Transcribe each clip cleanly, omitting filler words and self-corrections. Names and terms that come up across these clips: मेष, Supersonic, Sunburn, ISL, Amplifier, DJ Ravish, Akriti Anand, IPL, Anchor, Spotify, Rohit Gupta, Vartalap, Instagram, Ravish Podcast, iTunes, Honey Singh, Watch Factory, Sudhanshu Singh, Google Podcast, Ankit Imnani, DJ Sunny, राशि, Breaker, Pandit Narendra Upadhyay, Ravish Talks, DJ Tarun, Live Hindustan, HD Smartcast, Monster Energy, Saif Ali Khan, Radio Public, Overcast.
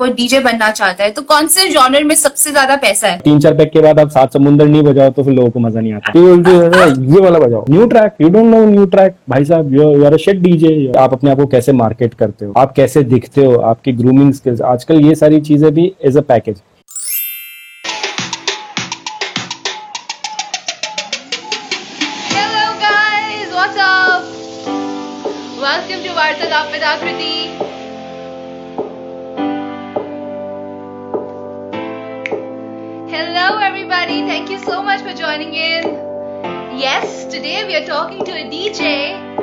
कोई डीजे बनना चाहता है तो कौन से जॉनर में सबसे ज्यादा पैसा है? 3-4 पैक के बाद आप सात समुंदर नहीं बजाओ तो फिर लोगों को मजा नहीं आता। ये वाला बजाओ, new track, you don't know new track. भाई साहब you are a shit DJ. आप अपने आप को कैसे मार्केट करते हो, आप कैसे दिखते हो, आपकी ग्रूमिंग स्किल्स, आजकल ये सारी चीजें भी as a package. Hello everybody, thank you so much for joining in. Yes, today we are talking to a DJ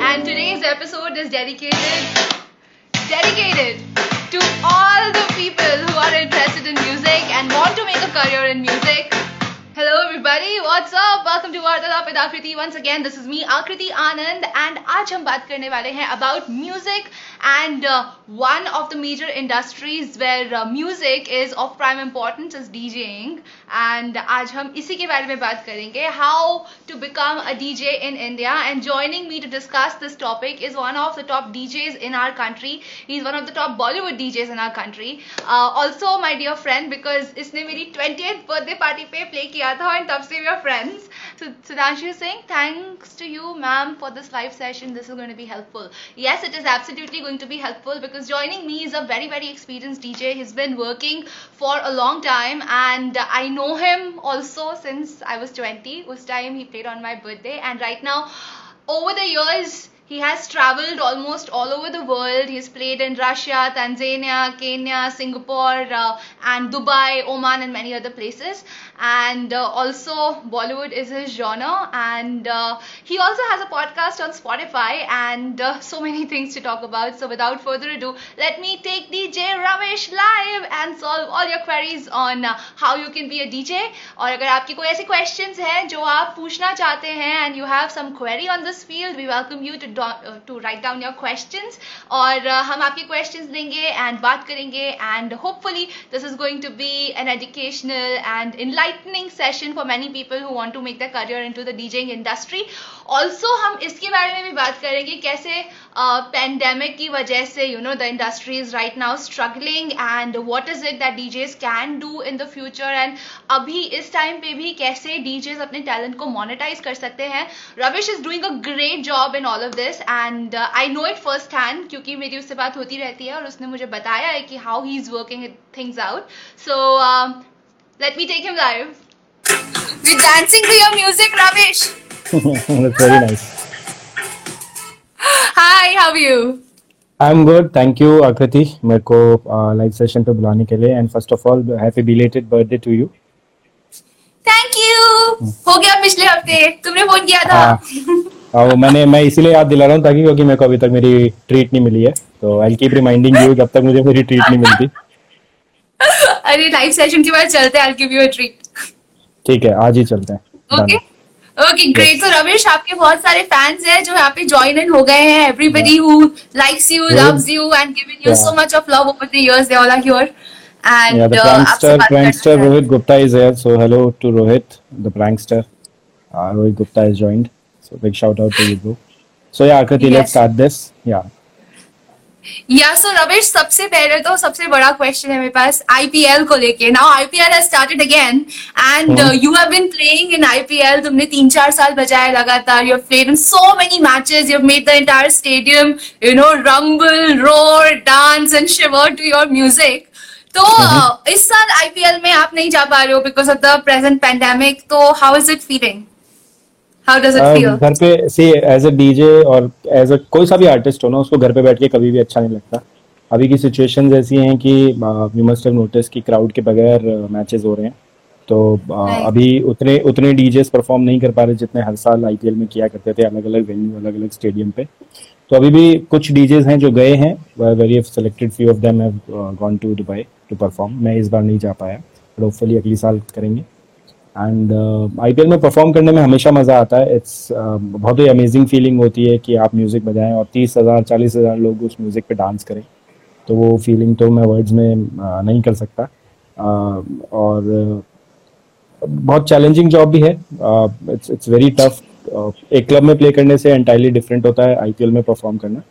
and today's episode is dedicated to all the people who are interested in music and want to make a career in music. Hello everybody, what's up? Welcome to Vartalap with Akriti. Once again, this is me Akriti Anand and aaj hum baat karne wale hain about music and one of the major industries where music is of prime importance is DJing and aaj hum isi ke bare mein baat karenge, how to become a DJ in India, and joining me to discuss this topic is one of the top DJs in our country. He's one of the top Bollywood DJs in our country, also my dear friend, because isne meri 20th birthday party pe play kiya था और तब से we are friends. So Sudhanshu Singh, thanks to you ma'am for this live session. This is going to be helpful. Yes, it is absolutely going to be helpful because joining me is a very very experienced DJ. He's been working for a long time and I know him also since I was 20. Us time he played on my birthday and right now over the years he has traveled almost all over the world. He's played in Russia, Tanzania, Kenya, Singapore and Dubai, Oman and many other places. And also Bollywood is his genre and he also has a podcast on Spotify and so many things to talk about. So without further ado, let me take DJ Ravish live and solve all your queries on how you can be a DJ. और अगर आपकी कोई ऐसी questions हैं जो आप पूछना चाहते हैं and you have some query on this field, we welcome you to write down your questions और हम आपके questions लेंगे and बात करेंगे and hopefully this is going to be an educational and enlightening session for many people who want to make their career into the DJing industry. Also हम इसके बारे में भी बात करेंगे कैसे pandemic की वजह से you know the industry is right now struggling and what is it that DJs can do in the future and अभी इस time पे भी कैसे DJs अपने talent को monetize कर सकते हैं. Ravish is doing a great job in all of this and I know it first hand क्योंकि मेरी उससे बात होती रहती है और उसने मुझे बताया है कि how he is working things out. So let me take him live. We're dancing to your music, Ravish. That's very nice. Hi, how are you? I'm good, thank you, Akriti. मेरे को लाइव सेशन पे बुलाने के लिए and first of all, happy belated birthday to you. Thank you. हो गया पिछले हफ्ते, तुमने फोन किया था. हाँ, मैं इसीलिए याद दिला रहा हूँ ताकि क्योंकि मेरे को अभी तक मेरी ट्रीट नहीं मिली है, तो I'll keep reminding you जब तक मुझे मेरी ट्रीट नहीं मिलती. अरे लाइव सेशन के बाद चलते हैं, I'll give you a treat. ठीक है, आज ही चलते हैं. Okay. Okay, great. So Ravish, आपके बहुत सारे फैंस हैं जो यहाँ पे ज्वाइन इन हो गए हैं. Everybody who likes you, loves you and given you so much of love over the years, they all are here. And the prankster Rohit Gupta is here. So hello to Rohit, the prankster. Rohit Gupta has joined. So big shout out to you, bro. So yeah, Akriti, let's start this. Yeah. Yeah, so Ravish, सबसे पहले तो सबसे बड़ा question है मेरे पास IPL को लेके. Now IPL has started again and you have been playing in IPL. तुमने 3-4 साल बजाया लगातार. You have played in so many matches. You have made the entire stadium, you know, rumble, roar, dance and shiver to your music. तो इस साल IPL में आप नहीं जा पा रहे हो because of the present pandemic. तो how is it feeling? How does it feel? घर पे see as a DJ और as a कोई सा भी आर्टिस्ट हो ना, उसको घर पे बैठ के कभी भी अच्छा नहीं लगता. अभी की सिचुएशंस ऐसी हैं कि you must have noticed कि क्राउड के बगैर मैचेस हो रहे हैं, तो अभी उतने डीजेस परफॉर्म नहीं कर पा रहे जितने हर साल IPL में किया करते थे, अलग अलग वेन्यू, अलग अलग स्टेडियम पे. तो अभी भी कुछ डीजेस हैं जो गए हैं, very selected few of them have gone to Dubai to perform. मैं इस बार नहीं जा पाया, बट होपफुली अगले साल करेंगे. एंड IPL में परफॉर्म करने में हमेशा मज़ा आता है. इट्स बहुत ही अमेजिंग फीलिंग होती है कि आप म्यूज़िक बजाएं और 30,000-40,000 लोग उस म्यूज़िक पे डांस करें, तो वो फीलिंग तो मैं वर्ड्स में नहीं कर सकता. और बहुत चैलेंजिंग जॉब भी है. It's very tough. एक क्लब में प्ले करने से एंटायरली डिफरेंट होता है IPL में परफॉर्म करना,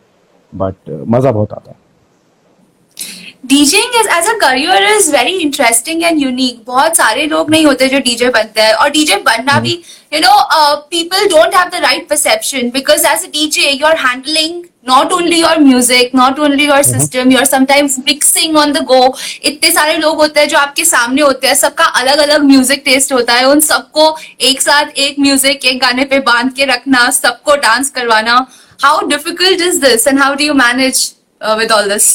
बट मज़ा बहुत आता है. DJing as a career is very interesting and unique. बहुत सारे लोग नहीं होते जो DJ बनते हैं और DJ बनना भी people don't have the right perception because as a DJ you're handling not only your music, not only your system, you're sometimes mixing on the go. इतने सारे लोग होते हैं जो आपके सामने होते हैं, सबका अलग अलग music taste होता है, उन सबको एक साथ एक music एक गाने पे बांध के रखना, सबको dance करवाना. How difficult is this and how do you manage with all this?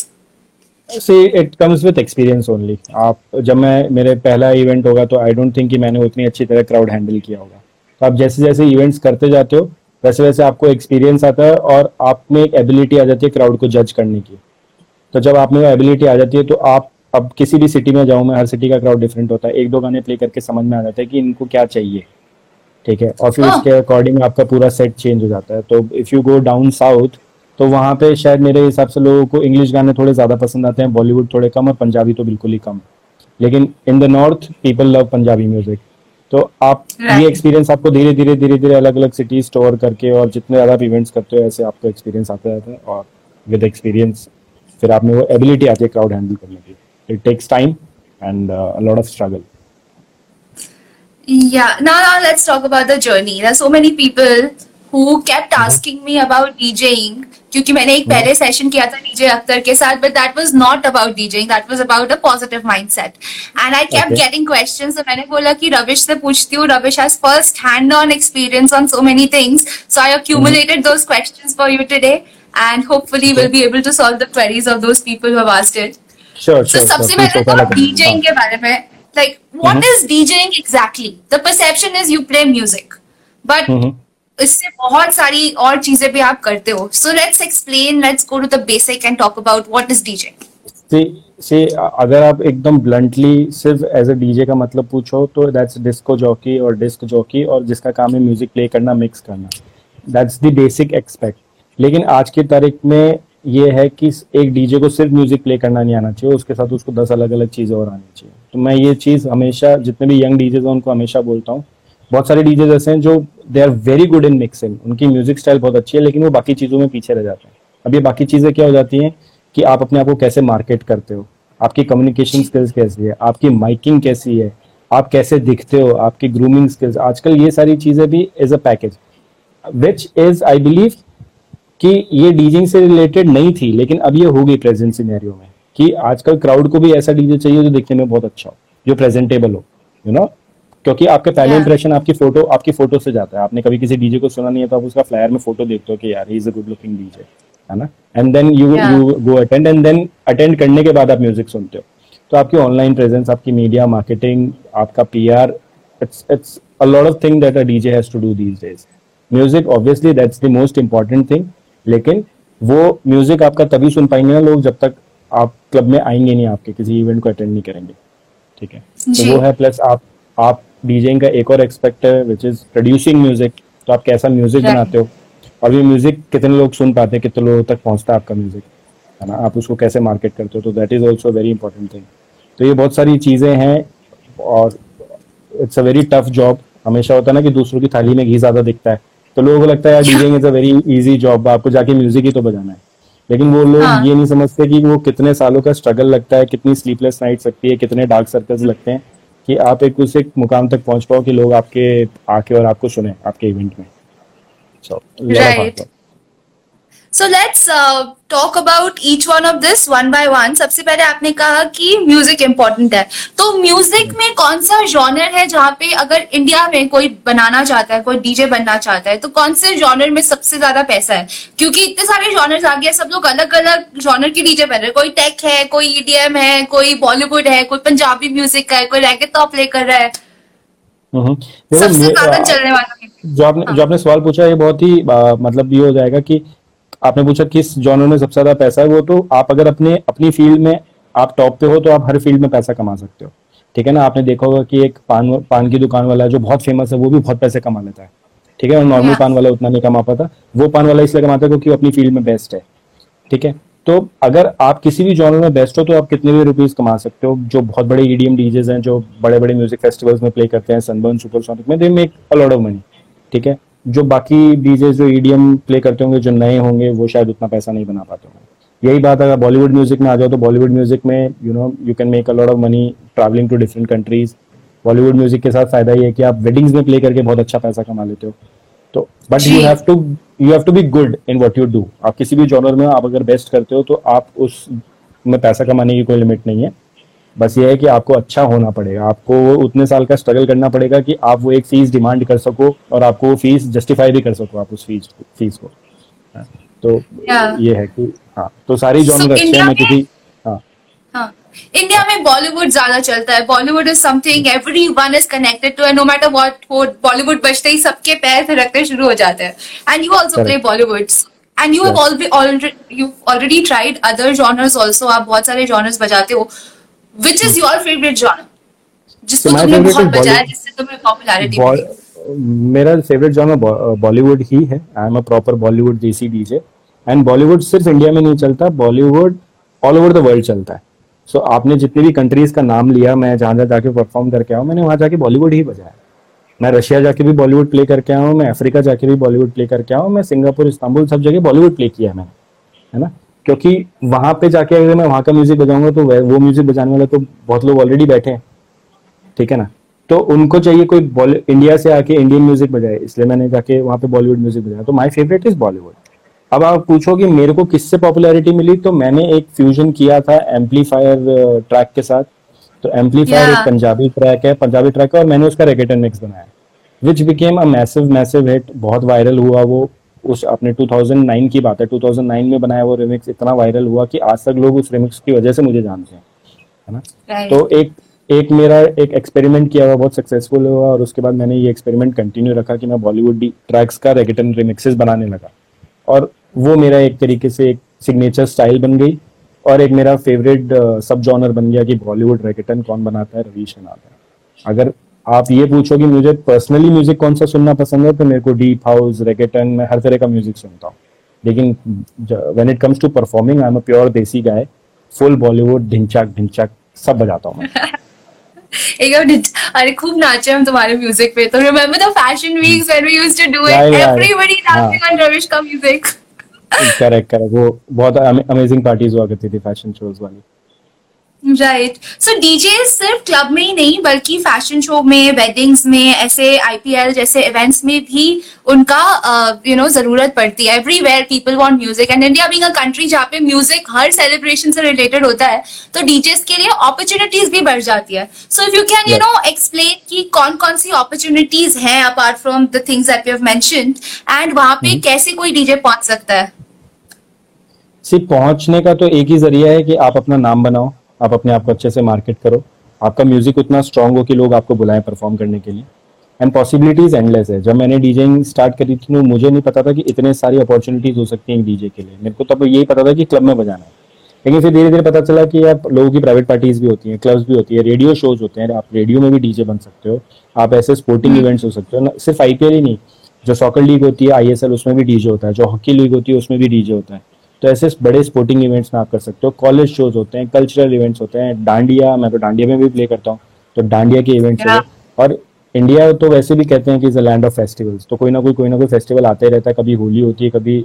See, it comes with experience only. आप जब मैं मेरे पहला इवेंट होगा तो आई डोंट थिंक कि मैंने उतनी अच्छी तरह क्राउड हैंडल किया होगा. तो आप जैसे जैसे इवेंट्स करते जाते हो वैसे वैसे आपको एक्सपीरियंस आता है और आप में एक एबिलिटी आ जाती है क्राउड को जज करने की. तो जब आप में वो एबिलिटी आ जाती है तो आप अब किसी भी सिटी में जाऊँ मैं, हर सिटी का क्राउड डिफरेंट होता है. एक दो गाने प्ले करके समझ में आ जाता है कि इनको क्या चाहिए, ठीक है, और फिर उसके अकॉर्डिंग आपका पूरा सेट चेंज हो जाता है. तो if you go down south तो वहाँ पे शायद मेरे हिसाब से लोगों को इंग्लिश गाने थोड़े ज़्यादा पसंद आते हैं, बॉलीवुड थोड़े कम, और पंजाबी तो बिल्कुल ही कम. लेकिन in the north people love Punjabi music. तो आप ये एक्सपीरियंस आपको धीरे धीरे धीरे धीरे अलग अलग सिटीज टूर करके और जितने ज़्यादा आप इवेंट्स करते हो ऐसे आपको एक्सपीरियंस आता रहता है. और विद एक्सपीरियंस फिर आप में वो एबिलिटी आती है क्राउड हैंडल करने की. It takes time and a lot of struggle. Yeah, now let's talk about the journey. There are so many people who kept asking me about DJing क्योंकि मैंने एक पहले सेशन किया था DJ अख्तर के साथ, but that was not about DJing, that was about a positive mindset. And I kept getting questions, so मैंने बोला कि रविश से पूछती हूँ. रविश has first hand-on experience on so many things, so I accumulated those questions for you today, and hopefully we'll be able to solve the queries of those people who have asked it. Sure. So सबसे पहले DJing के बारे में. Like, what is DJing exactly? The perception is you play music, but इससे बहुत सारी और चीजें भी आप करते हो. So let's explain, let's go to the basic and talk about what is DJing. See, अगर आप एकदम bluntly सिर्फ as a DJ का मतलब पूछो तो that's disc jockey और जिसका काम है music play करना, mix करना. That's the basic aspect. लेकिन आज की तारीख में ये है कि एक डीजे को सिर्फ म्यूजिक प्ले करना नहीं आना चाहिए, उसके साथ उसको 10 अलग अलग चीज़ें और आनी चाहिए. तो मैं ये चीज़ हमेशा जितने भी यंग डीजेज हैं उनको हमेशा बोलता हूँ. बहुत सारे डीजेज ऐसे हैं जो they are very good in mixing, उनकी म्यूजिक स्टाइल बहुत अच्छी है, लेकिन वो बाकी चीज़ों में पीछे रह जाते हैं. अब ये बाकी चीज़ें क्या हो जाती हैं कि आप अपने आप को कैसे मार्केट करते हो, आपकी कम्युनिकेशन स्किल्स कैसी है, आपकी माइकिंग कैसी है, आप कैसे दिखते हो, आपकी ग्रूमिंग स्किल्स. आजकल ये सारी चीज़ें भी as a package which is I believe कि ये डीजिंग से रिलेटेड नहीं थी, लेकिन अब ये हो गई प्रेजेंट सिनेरियो में कि आजकल क्राउड को भी ऐसा डीजे चाहिए जो दिखने में बहुत अच्छा हो, जो प्रेजेंटेबल हो, यू नो, क्योंकि आपका पहले इंप्रेशन आपकी फोटो से जाता है. आपने कभी किसी डीजे को सुना नहीं है तो आप उसका फ्लायर में फोटो देखते हो कि यार ही is a good looking DJ, है ना, and then you go attend, and then attend करने के बाद आप म्यूजिक सुनते हो. तो आपकी ऑनलाइन प्रेजेंस, आपकी मीडिया मार्केटिंग, आपका PR, it's a lot of thing that a DJ has to do these days. Music obviously that's the most important thing, लेकिन वो म्यूजिक आपका तभी सुन पाएंगे ना लोग जब तक आप क्लब में आएंगे नहीं, आपके किसी इवेंट को अटेंड नहीं करेंगे, ठीक है. तो वो है. प्लस आप डीजेइंग का एक और एस्पेक्ट है विच इज प्रोड्यूसिंग म्यूजिक. तो आप कैसा म्यूजिक बनाते हो और ये म्यूजिक कितने लोग सुन पाते हैं, कितने लोगों तक पहुंचता है आपका म्यूजिक, है ना, आप उसको कैसे मार्केट करते हो. तो that is also very important thing. तो ये बहुत सारी चीजें हैं और it's a very tough job. हमेशा होता है ना कि दूसरों की थाली में घी ज्यादा दिखता है तो लोगों को लगता है DJing is a very easy job, आपको जाके म्यूजिक ही तो बजाना है. लेकिन वो लोग ये नहीं समझते कि वो कितने सालों का स्ट्रगल लगता है, कितनी स्लीपलेस नाइट्स लगती है, कितने डार्क सर्कल्स लगते हैं कि आप एक मुकाम तक पहुंच पाओ कि लोग आपके आके और आपको सुने आपके इवेंट में. So let's talk about each one of this one by one. सबसे पहले आपने कहा कि म्यूजिक इम्पोर्टेंट है, तो म्यूजिक में कौन सा जॉनर है जहाँ पे अगर इंडिया में कोई बनाना चाहता है, कोई डीजे बनना चाहता है, तो कौन से जॉनर में सबसे ज्यादा पैसा है? क्योंकि इतने सारे जॉनर्स आ गए, सब लोग अलग अलग जॉनर के डीजे बन रहे हैं. कोई टेक है, कोई EDM है, कोई बॉलीवुड है, कोई पंजाबी म्यूजिक है, कोई रैगेटॉप प्ले कर रहा है. सबसे ज्यादा चलने वाला जो आपने सवाल पूछा ये बहुत ही मतलब ये हो जाएगा कि आपने पूछा किस जॉनर में सबसे ज्यादा पैसा है. वो तो आप अगर अपनी फील्ड में आप टॉप पे हो तो आप हर फील्ड में पैसा कमा सकते हो, ठीक है ना. आपने देखा होगा कि एक पान की दुकान वाला जो बहुत फेमस है वो भी बहुत पैसे कमा लेता है, ठीक है, और नॉर्मल पान वाला उतना नहीं कमा पाता. वो पान वाला इसलिए कमाता है क्योंकि अपनी फील्ड में बेस्ट है, ठीक है. तो अगर आप किसी भी जॉनर में बेस्ट हो तो आप कितने भी रुपीज कमा सकते हो. जो बहुत बड़े EDM डीजेज हैं जो बड़े बड़े म्यूजिक फेस्टिवल्स में प्ले करते हैं, सनबर्न, सुपरसोनिक में, they make a lot of money, ठीक है. जो बाकी डीजे जो EDM प्ले करते होंगे, जो नए होंगे, वो शायद उतना पैसा नहीं बना पाते होंगे. यही बात अगर बॉलीवुड म्यूजिक में आ जाओ तो बॉलीवुड म्यूजिक में you know you can make a lot of money travelling to different countries. Bollywood music के साथ फायदा ये है कि आप वेडिंग्स में प्ले करके बहुत अच्छा पैसा कमा लेते हो। तो but you have to be good in what you do. आप किसी भी जॉनर में आप अगर बेस्ट करते हो तो आप उस में पैसा कमाने की कोई लिमिट नहीं है। बस ये है कि आपको अच्छा होना पड़ेगा, आपको उतने साल का स्ट्रगल करना पड़ेगा कि आप वो एक फीस डिमांड कर सको और आपको वो फीस जस्टिफाई भी कर सको आप उस फीस को। तो ये है कि हाँ, तो सारी जॉनर अच्छे हैं क्योंकि इंडिया में बॉलीवुड ज्यादा चलता है। Bollywood is something everyone is connected to, no matter what. Bollywood बजते ही सबके पैर थिरकने शुरू हो जाते हैं। And you also play Bollywood and you have already tried other genres also. आप बहुत सारे जॉनर्स बजाते हो। Which is your favourite genre जिसको तुमने बहुत बजाया, जिससे तुम्हें पॉपुलैरिटी मिली? मेरा फेवरेट जॉनर बॉलीवुड ही है। I am a proper Bollywood desi DJ. And Bollywood सिर्फ इंडिया में नहीं चलता, Bollywood all over the world चलता है। सो आपने जितनी भी कंट्रीज का नाम लिया, मैं जहाँ जहाँ जाके परफॉर्म करके आऊँ मैंने वहाँ जाके बॉलीवुड ही बजाया। मैं रशिया जाके भी बॉलीवुड प्ले करके आऊँ, मैं अफ्रीका जाके भी बॉलीवुड प्ले करके आऊँ, मैं सिंगापुर, इस्तांबुल, सब जगह बॉलीवुड प्ले किया है मैंने, है ना। क्योंकि वहाँ पे जाके अगर मैं वहाँ का म्यूजिक बजाऊंगा तो वो म्यूजिक बजाने वाला तो बहुत लोग ऑलरेडी बैठे हैं, ठीक है ना। तो उनको चाहिए कोई इंडिया से आके इंडियन म्यूजिक बजाए, इसलिए मैंने जाके वहाँ पे बॉलीवुड म्यूजिक बजाया। तो माई फेवरेट इज बॉलीवुड। अब आप पूछो कि मेरे को किससे पॉपुलैरिटी मिली, तो मैंने एक फ्यूजन किया था एम्पलीफायर ट्रैक के साथ। तो एम्पलीफायर एक पंजाबी ट्रैक है और मैंने उसका रेगेटन मिक्स बनाया, which became a massive hit. बहुत वायरल हुआ वो, उस अपने 2009 की बात है, 2009 में बनाया वो रिमिक्स इतना वायरल हुआ कि आज तक लोग उस रिमिक्स की वजह से मुझे जानते हैं, है ना। Right. तो एक मेरा एक एक्सपेरिमेंट किया हुआ, बहुत सक्सेसफुल हुआ और उसके बाद मैंने ये एक्सपेरिमेंट कंटिन्यू रखा कि मैं बॉलीवुड ट्रैक्स का रेगेटन रिमिक्सेस बनाने लगा और वो मेरा एक तरीके से एक सिग्नेचर स्टाइल बन गई और एक मेरा फेवरेट सब जॉनर बन गया कि बॉलीवुड रेगेटन कौन बनाता है, रवीश बनाता है। अगर आप ये पूछो कि मुझे पर्सनली म्यूजिक कौन सा सुनना पसंद है तो मेरे को डीप हाउस, रेगेटन, मैं हर तरह का म्यूजिक सुनता हूँ। लेकिन when it comes to performing I am a pure desi guy. Full Bollywood Dhinchaak सब बजाता हूँ मैं। अरे खूब नाचे हम तुम्हारे म्यूजिक पे। तो remember the fashion weeks when we used to do it, everybody dancing on Ravish का म्यूजिक। करेक्ट, वो बहुत अमेजिंग पार्टीज हुआ करती थी फैशन शोज वाली। राइट, सो डीजे सिर्फ क्लब में ही नहीं बल्कि फैशन शो में, वेडिंग्स में, ऐसे आईपीएल जैसे इवेंट्स में भी उनका जरूरत पड़ती है। Everywhere people want music and India being a country जहाँ पे म्यूजिक हर सेलिब्रेशन से रिलेटेड होता है, तो डीजेस के लिए अपॉर्चुनिटीज भी बढ़ जाती है। So if you can explain कि कौन कौन सी अपॉर्चुनिटीज हैं apart from the things that we have mentioned, and वहां पे कैसे कोई डीजे पहुंच सकता है? सिर्फ पहुंचने का तो एक ही जरिया है कि आप अपना नाम बनाओ, आप अपने आप को अच्छे से मार्केट करो, आपका म्यूजिक उतना स्ट्रांग हो कि लोग आपको बुलाएं परफॉर्म करने के लिए। एंड पॉसिबिलिटीज एंडलेस है। जब मैंने डीजेइंग स्टार्ट करी थी तो मुझे नहीं पता था कि इतने सारी अपॉर्चुनिटीज हो सकती हैं डीजे के लिए। मेरे को तब यही पता था कि क्लब में बजाना है, लेकिन फिर धीरे धीरे पता चला कि आप लोगों की प्राइवेट पार्टीज भी होती हैं, क्लब्स भी होती है, रेडियो शोज होते हैं, आप रेडियो में भी डीजे बन सकते हो, आप ऐसे स्पोर्टिंग इवेंट्स हो सकते हो ना। सिर्फ आईपीएल ही नहीं, जो सॉकर लीग होती है आईएसएल उसमें भी डीजे होता है, जो हॉकी लीग होती है उसमें भी डीजे होता है। तो ऐसे बड़े स्पोर्टिंग इवेंट्स में आप कर सकते हो, कॉलेज शोज होते हैं, कल्चरल इवेंट्स होते हैं, डांडिया, मैं तो डांडिया में भी प्ले करता हूँ, तो डांडिया के इवेंट्स हो गए। और इंडिया तो वैसे भी कहते हैं कि is a land of festivals, तो कोई ना कोई फेस्टिवल आता ही रहता है। कभी होली होती है, कभी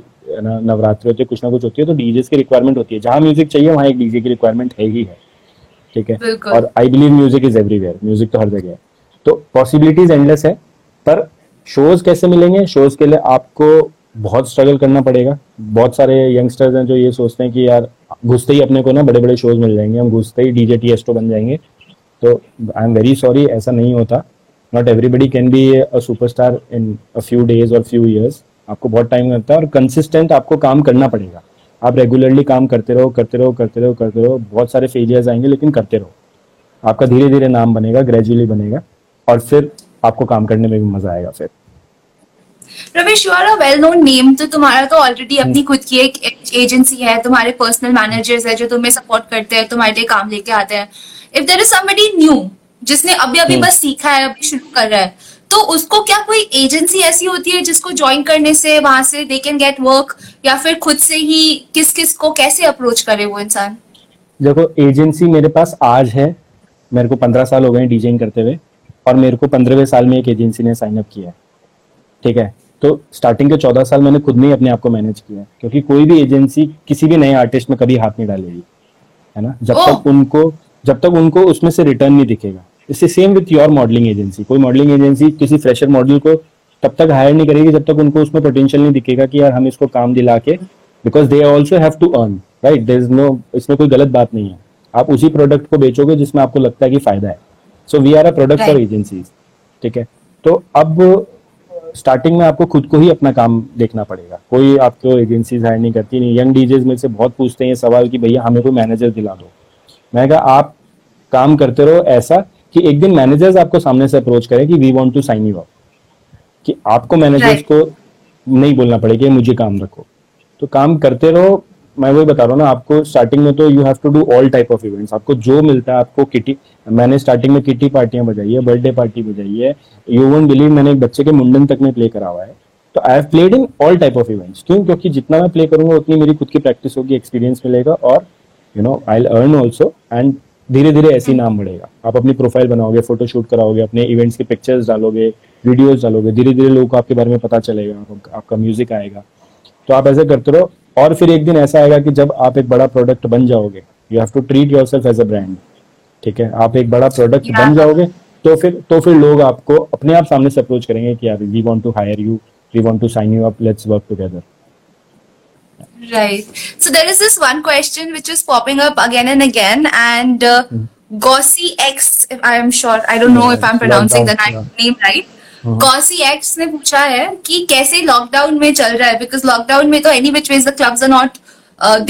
नवरात्रि होती है, कुछ ना कुछ होती है। तो डीजे की रिक्वायरमेंट होती है, जहाँ म्यूजिक चाहिए वहाँ एक डीजे की रिक्वायरमेंट है ही है, ठीक है। और I believe music is everywhere, music तो हर जगह है। तो पॉसिबिलिटीज एंडलेस है। पर शोज कैसे मिलेंगे? शोज के लिए आपको बहुत स्ट्रगल करना पड़ेगा। बहुत सारे यंगस्टर्स हैं जो ये सोचते हैं कि यार घुसते ही अपने को ना बड़े बड़े शोज मिल जाएंगे, हम घुसते ही डीजे टीएस्टो बन जाएंगे। तो आई एम वेरी सॉरी, ऐसा नहीं होता। Not everybody can be a superstar in a few days और फ्यू ईयर्स। आपको बहुत टाइम लगता है और कंसिस्टेंट आपको काम करना पड़ेगा। आप रेगुलरली काम करते रहो। बहुत सारे फेलियर्स आएंगे लेकिन करते रहो, आपका धीरे धीरे नाम बनेगा, ग्रेजुअली बनेगा और फिर आपको काम करने में भी मजा आएगा। फिर Ravish, you are a well known name, तो तुम्हारा तो ऑलरेडी अपनी खुद की एक एजेंसी है, तुम्हारे पर्सनल मैनेजर्स है जो तुम्हें सपोर्ट करते हैं, तुम्हारे लिए काम लेके आते हैं। If there is somebody new जिसने अभी बस सीखा है, अभी शुरू कर रहा है, तो उसको क्या कोई एजेंसी ऐसी होती है जिसको ज्वाइन करने से वहां से दे कैन गेट वर्क, या फिर खुद से ही किस को कैसे अप्रोच करे वो इंसान? देखो, एजेंसी मेरे पास आज है, मेरे को 15 साल हो गए डीजेइंग करते हुए और मेरे को 15वें साल में एक एजेंसी ने साइन अप किया है, ठीक है। तो स्टार्टिंग के 14 साल मैंने खुद में ही अपने आप को मैनेज किया, क्योंकि कोई भी एजेंसी किसी भी नए आर्टिस्ट में कभी हाथ नहीं डालेगी, है ना, जब तक उनको उसमें से रिटर्न नहीं दिखेगा। इससे same with your modelling agency, कोई मॉडलिंग एजेंसी किसी फ्रेशर मॉडल को तब तक हायर नहीं करेगी जब तक उनको उसमें पोटेंशियल नहीं दिखेगा कि यार हम इसको काम दिला के, because they also have to earn, right, there is no, इसमें कोई गलत बात नहीं है। आप उसी प्रोडक्ट को बेचोगे जिसमें आपको लगता है कि फायदा है। So we are a product for agencies, ठीक है। तो अब स्टार्टिंग में आपको खुद को ही अपना काम देखना पड़ेगा, कोई आपको एजेंसीज हायर नहीं करती। नहीं, यंग डीजेज में से बहुत पूछते हैं सवाल कि भैया हमें कोई मैनेजर दिला दो। मैं कहा आप काम करते रहो ऐसा कि एक दिन मैनेजर्स आपको सामने से अप्रोच करें कि we want to sign you up, कि आपको मैनेजर्स को नहीं बोलना पड़ेगा मुझे काम रखो, तो काम करते रहो। मैं वही बता रहा हूँ ना आपको, स्टार्टिंग में तो you have to do all type of events, आपको जो मिलता है आपको। किटी, मैंने स्टार्टिंग में किटी पार्टियां बजाई है, बर्थडे पार्टी बजाई है, यू वोंट बिलीव मैंने एक बच्चे के मुंडन तक में प्ले करा हुआ है। तो I have played in all type of events. क्यों? क्योंकि जितना मैं प्ले करूंगा उतनी मेरी खुद की प्रैक्टिस होगी, एक्सपीरियंस मिलेगा, और you know I will earn also, and धीरे धीरे ऐसे नाम बढ़ेगा। आप अपनी प्रोफाइल बनाओगे, फोटो शूट कराओगे, अपने इवेंट्स के पिक्चर्स डालोगे, वीडियोस डालोगे, धीरे धीरे लोगों को आपके बारे में पता चलेगा, आपका म्यूजिक आएगा। तो आप ऐसे करते रहो, और फिर एक दिन ऐसा आएगा कि जब आप एक बड़ा प्रोडक्ट बन जाओगे, you have to treat yourself as a brand, ठीक है। आप एक बड़ा प्रोडक्ट बन जाओगे तो फिर लोग आपको अपने आप सामने से अप्रोच करेंगे कि यार we want to hire you, we want to sign you up, let's work together. Right. So there is this one question which is popping up again and again, and Gossi X, if I am sure, I don't know if I'm pronouncing the name right. Gossi X ने पूछा है कि कैसे lockdown में चल रहा है, because lockdown में तो any which ways the clubs are not,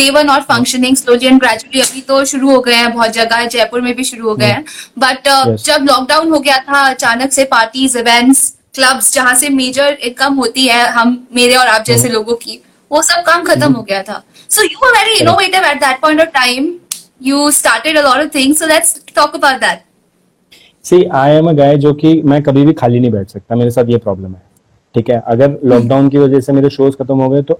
they were not functioning slowly and gradually. अभी तो शुरू हो गए हैं बहुत जगह, जयपुर में भी शुरू हो गए हैं, but जब लॉकडाउन हो गया था अचानक से पार्टीज, इवेंट्स, क्लब्स जहाँ से मेजर इनकम होती है हम, मेरे और आप जैसे लोगों की, वो सब काम खत्म हो गया था। So you were very innovative at that point of time. You started a lot of things. So let's talk about that. See, I am a guy जो कि मैं कभी भी खाली नहीं बैठ सकता, मेरे साथ ये प्रॉब्लम है, ठीक है। अगर लॉकडाउन की वजह से मेरे शोज खत्म हो गए तो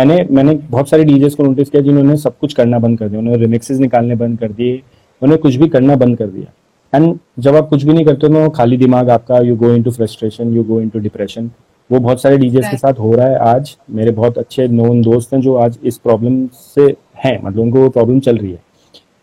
मैंने बहुत सारे डीजेस को नोटिस किया जिन्होंने सब कुछ करना बंद कर दिया, उन्होंने रिमिक्सेस निकालने बंद कर दिए, उन्हें कुछ भी करना बंद कर दिया। एंड जब आप कुछ भी नहीं करते हो, खाली दिमाग आपका, you go into frustration, you go into depression. वो बहुत सारे डीजेस के साथ हो रहा है। आज मेरे बहुत अच्छे नोन दोस्त हैं जो आज इस प्रॉब्लम से हैं, मतलब उनको वो प्रॉब्लम चल रही है।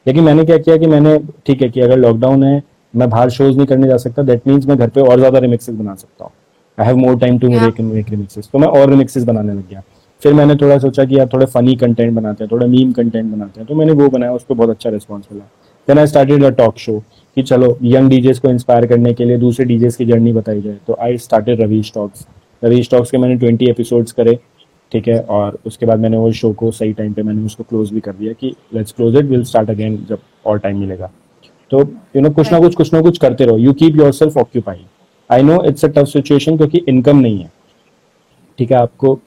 लेकिन मैंने क्या किया कि मैंने ठीक है कि अगर लॉकडाउन है, मैं बाहर शोज नहीं करने जा सकता, दैट मीन्स मैं घर पे और ज्यादा रिमिक्सेस बना सकता हूँ, I have more time to make remixes. तो मैं और रिमिक्सेस बनाने लग गया। फिर मैंने थोड़ा सोचा कि यार थोड़ा फनी कंटेंट बनाते हैं, थोड़ा मीम कंटेंट बनाते हैं, तो मैंने वो बनाया, उस पर बहुत अच्छा रिस्पॉन्स मिला। Then I started a talk show कि चलो यंग डीजेस को इंस्पायर करने के लिए दूसरे डीजेस की जर्नी बताई जाए, तो I started Ravish talks. Ravish talks के मैंने 20 एपिसोड्स करे, ठीक है, और उसके बाद मैंने वो शो को सही टाइम पे मैंने उसको क्लोज भी कर दिया कि let's close it, will start again जब और टाइम मिलेगा। तो यू नो कुछ ना कुछ करते रहो, you keep yourself occupied. I know it's a tough situation क्योंकि इनकम नहीं है, ठीक है। आपको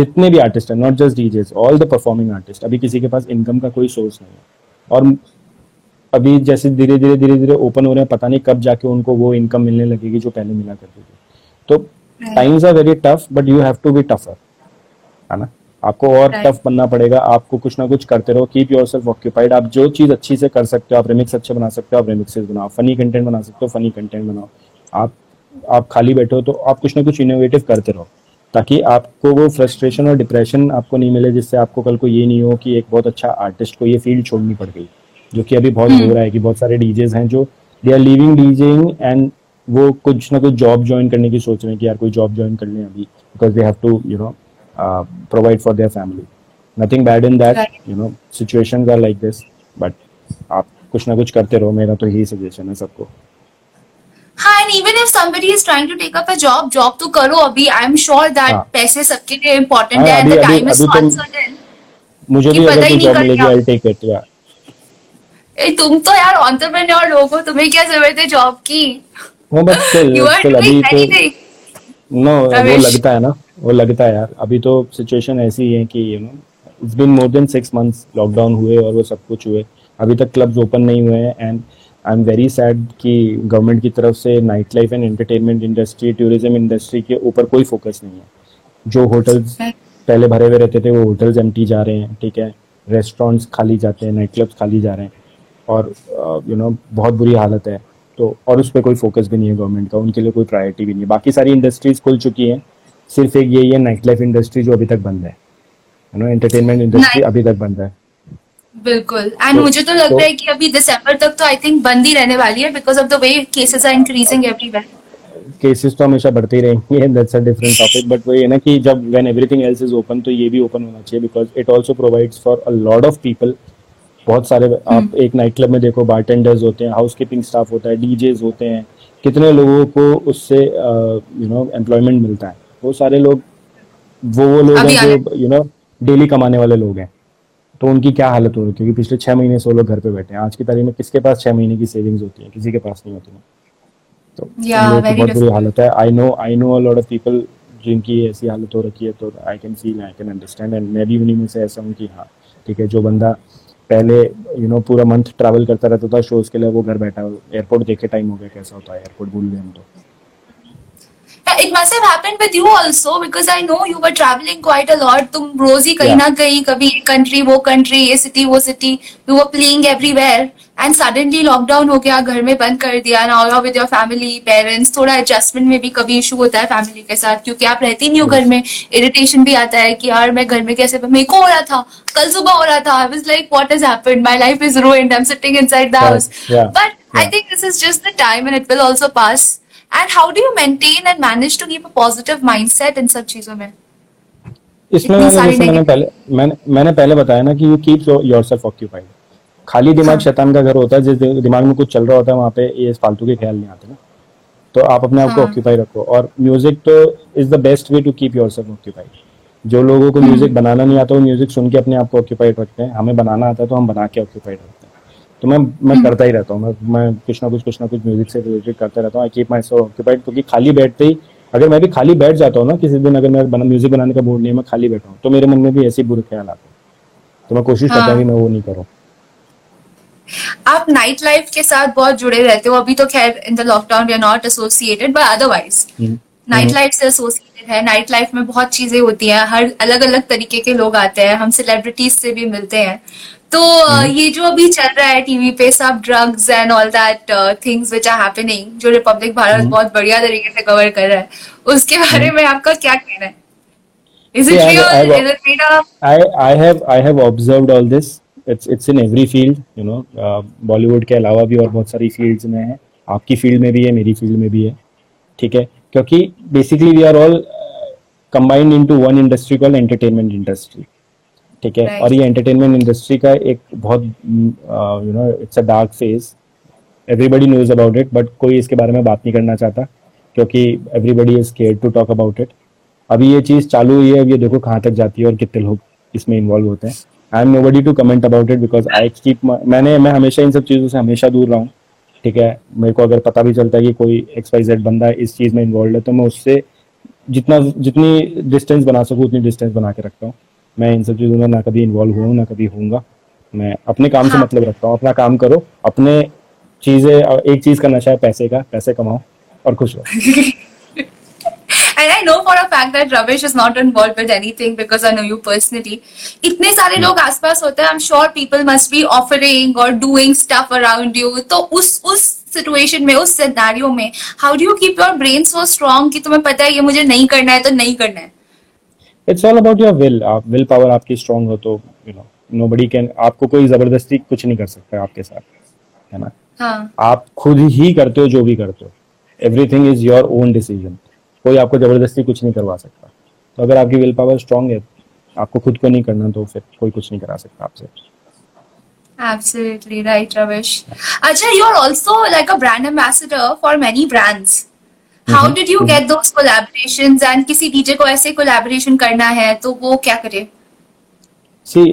जितने भी आर्टिस्ट हैं, not just DJs, all the performing artist, अभी किसी के पास इनकम का कोई सोर्स नहीं है। और अभी जैसे धीरे धीरे ओपन हो रहे हैं, पता नहीं कब जाके उनको वो इनकम मिलने लगेगी जो पहले मिला करती थी। तो times are very tough, but you have to be tougher, है ना, आपको और टफ बनना पड़ेगा। आपको कुछ ना कुछ करते रहो, कीप योरसेल्फ ऑक्यूपाइड। आप जो चीज अच्छी से कर सकते हो, आप रिमिक्स अच्छे बना सकते हो, आप रिमिक्सेस बनाओ, फनी कंटेंट बना सकते हो, फनी कंटेंट बनाओ। आप खाली बैठो तो आप कुछ ना कुछ इनोवेटिव करते रहो, ताकि आपको वो फ्रस्ट्रेशन और डिप्रेशन आपको नहीं मिले, जिससे आपको कल को ये नहीं हो कि एक बहुत अच्छा आर्टिस्ट को ये फील्ड छोड़नी पड़ गई, जो कि अभी बहुत हो रहा है कि बहुत सारे डीजेज हैं जो they are living DJing and वो कुछ ना कुछ जॉब ज्वाइन करने की सोच रहे हैं कि यार कोई जॉब ज्वाइन कर लें अभी, because they have to you know provide for their family. Nothing bad in that, you know situations are like this, but आप कुछ ना कुछ करते रहो, मेरा तो यही सजेशन है सबको। हाँ, and even if somebody is trying to take up a job तो करो अभी। आई एम श्योर दैट पैसे सबके लिए इम्पोर्टेंट है, the time is uncertain, मुझे भी अगर कोई जॉब मिलेगी आई विल टेक इट। या तुम तो यार एंटरप्रेन्योर लोग हो, तुम्हें क्या जरूरत है जॉब की? वो लगता है यार अभी तो सिचुएशन ऐसी है कि you know it's been more than 6 months lockdown हुए और वो सब कुछ हुए, अभी तक क्लब्स ओपन नहीं हुए हैं। And I am very sad कि गवर्नमेंट की तरफ से night life and entertainment industry, tourism industry के ऊपर कोई फोकस नहीं है। जो होटल्स पहले भरे हुए रहते थे वो होटल्स एम्प्टी जा रहे हैं, ठीक है, रेस्टोरेंट्स खाली जाते हैं, नाइट क्लब्स खाली जा रहे हैं, और यू नो बहुत बुरी हालत है। तो और उस पर कोई फोकस भी नहीं है गवर्नमेंट का, उनके लिए कोई प्रायोरिटी भी नहीं है। बाकी सारी इंडस्ट्रीज खुल चुकी हैं, सिर्फ एक यही है नाइट लाइफ इंडस्ट्री जो अभी तक बंद है, you know, एंटरटेनमेंट इंडस्ट्री अभी तक बंद है बिल्कुल. एंड मुझे तो लग रहा है कि अभी दिसंबर तक तो आई थिंक बंद ही रहने वाली है because of the way cases are increasing everywhere. Cases तो हमेशा बढ़ते ही रहेंगे, that's a different topic, but वही है ना कि जब when everything else is open तो ये भी ओपन होना चाहिए because it also provides for a lot of people. बहुत सारे आप एक नाइट क्लब में देखो बारटेंडर्स होते हैं, हाउसकीपिंग स्टाफ होता है, डीजेज होते हैं, कितने लोगों को उससे यू नो एम्प्लॉयमेंट मिलता है. वो सारे लोग वो लोग हैं जो यू नो डेली कमाने वाले लोग हैं, तो उनकी क्या हालत हो रही है क्योंकि पिछले 6 महीने से वो लोग घर पे बैठे हैं. आज की तारीख में किसके पास 6 महीने की सेविंग्स होती है? किसी के पास नहीं होती है. तो बहुत बुरी हालत है. I know a lot of people जिनकी ऐसी हालत हो रखी है, तो I can feel, I can understand. And मैं भी उन्हीं में से ऐसा हूँ कि हाँ ठीक है, जो बंदा पहले यू नो पूरा मंथ ट्रैवल करता रहता था शोज के लिए, वो घर बैठा. एयरपोर्ट देखे टाइम हो गया कैसा होता है, एयरपोर्ट भूल गए हम. तो it must have happened with you also because I know you were travelling quite a lot. तुम रोज ही कहीं ना कहीं, कभी ये कंट्री वो कंट्री, ये सिटी वो city, you were playing everywhere. And suddenly lockdown हो गया, घर में बंद कर दिया ना, और विद योर फैमिली पेरेंट्स. थोड़ा एडजस्टमेंट में भी कभी इशू होता है फैमिली के साथ क्योंकि आप रहती नहीं हो घर में. इरिटेशन भी आता है कि यार मैं घर में कैसे, मेरे को हो रहा था, कल सुबह हो रहा था. I was like what has happened, my life is ruined, I am sitting inside the house. But I think this is just the time and it will also pass. And how do you maintain and manage to keep a positive mindset in सब चीजों में? इसमें मैंने पहले बताया ना कि you keep yourself occupied. खाली दिमाग शैतान का घर होता है, जिस दिमाग में कुछ चल रहा होता है वहाँ पे ये फालतू के ख्याल नहीं आते ना. तो आप अपने आप को ऑक्यूपाई रखो. और म्यूजिक तो is the best way to keep yourself occupied. जो लोगों को म्यूजिक बनाना नहीं आता वो म्यूजिक सुन के अपने आप को ऑक्यूपाइड रखते हैं. हमें बनाना आता है तो हम बना के ऑक्यूपाइड रखते हैं. तो मैं करता ही रहता हूँ. मैं कुछ ना कुछ म्यूजिक से रिलेटेड करता रहता हूँ. I keep myself occupied क्योंकि खाली बैठते ही, अगर मैं भी खाली बैठ जाता हूँ ना किसी दिन, अगर मैं म्यूजिक बनाने का मूड नहीं है, मैं खाली बैठा हूँ, तो मेरे मन में भी ऐसे बुरे ख्याल आते हैं. तो मैं कोशिश करता हूँ कि मैं वो नहीं करूँ. आप नाइट लाइफ के साथ बहुत जुड़े रहते हो. अभी तो खैर in the lockdown we are not associated, but otherwise night life से एसोसिएटेड है. नाइट लाइफ में बहुत चीजें होती हैं, हर अलग अलग तरीके के लोग आते हैं, हम सेलिब्रिटीज से भी मिलते हैं. तो ये जो अभी चल रहा है टीवी पे सब drugs and all that things which are happening, जो रिपब्लिक भारत बहुत बढ़िया तरीके से कवर कर रहा है, उसके बारे में आपका क्या कहना है? Is it real? Is it made up? I have observed all this. It's in every field, you know. Bollywood के अलावा भी और बहुत सारी फील्ड्स में है. आपकी फील्ड में भी है, मेरी फील्ड में भी है, ठीक है. क्योंकि basically we are all combined into one industry called entertainment industry, ठीक है. और ये एंटरटेनमेंट इंडस्ट्री का एक बहुत you know it's a dark phase. Everybody knows about it but कोई इसके बारे में बात नहीं करना चाहता क्योंकि everybody is scared to talk about it. अभी ये चीज़ चालू हुई है, अब ये देखो कहाँ तक जाती है और कितने लोग इसमें इन्वॉल्व होते हैं. I am nobody to comment about it because I keep मैं हमेशा इन सब चीज़ों से हमेशा दूर रहा हूँ, ठीक है. मेरे को अगर पता भी चलता है कि कोई XYZ बंदा इस चीज़ में इन्वॉल्व है तो मैं उससे जितनी डिस्टेंस बना सकूँ उतनी डिस्टेंस बना के रखता हूँ. मैं इन सब चीज़ों में ना कभी इन्वॉल्व हुआ हूँ ना कभी होऊंगा. मैं अपने काम से मतलब रखता हूँ. अपना काम करो, अपने चीज़ें. एक चीज़ का नशा है पैसे का, पैसे कमाओ और खुश रहो. And I know for a fact that Ravish is not involved with anything because I know you personally. इतने सारे लोग आसपास होते हैं, I'm sure people must be offering or doing stuff around you. तो उस situation में, उस सिनेरियो में, how do you keep your brain so strong कि तुम्हें पता है ये मुझे नहीं करना है तो नहीं करना है? It's all about your will. Will power आपकी strong हो तो you know nobody can, आपको कोई जबरदस्ती कुछ नहीं कर सकता है आपके साथ, है ना. आप खुद ही करते हो जो भी करते हो. Everything is your own decision. कोई आपको जबरदस्ती कुछ नहीं करवा सकता. तो अगर आपकी विल पावर स्ट्रांग है, आपको खुद को नहीं करना तो फिर कोई कुछ नहीं करा सकता आपसे. Absolutely right, Ravish. अच्छा, you are also like a brand ambassador for many brands. How did you get those collaborations? And किसी डीजे को ऐसे collaboration करना है तो वो क्या करे? See,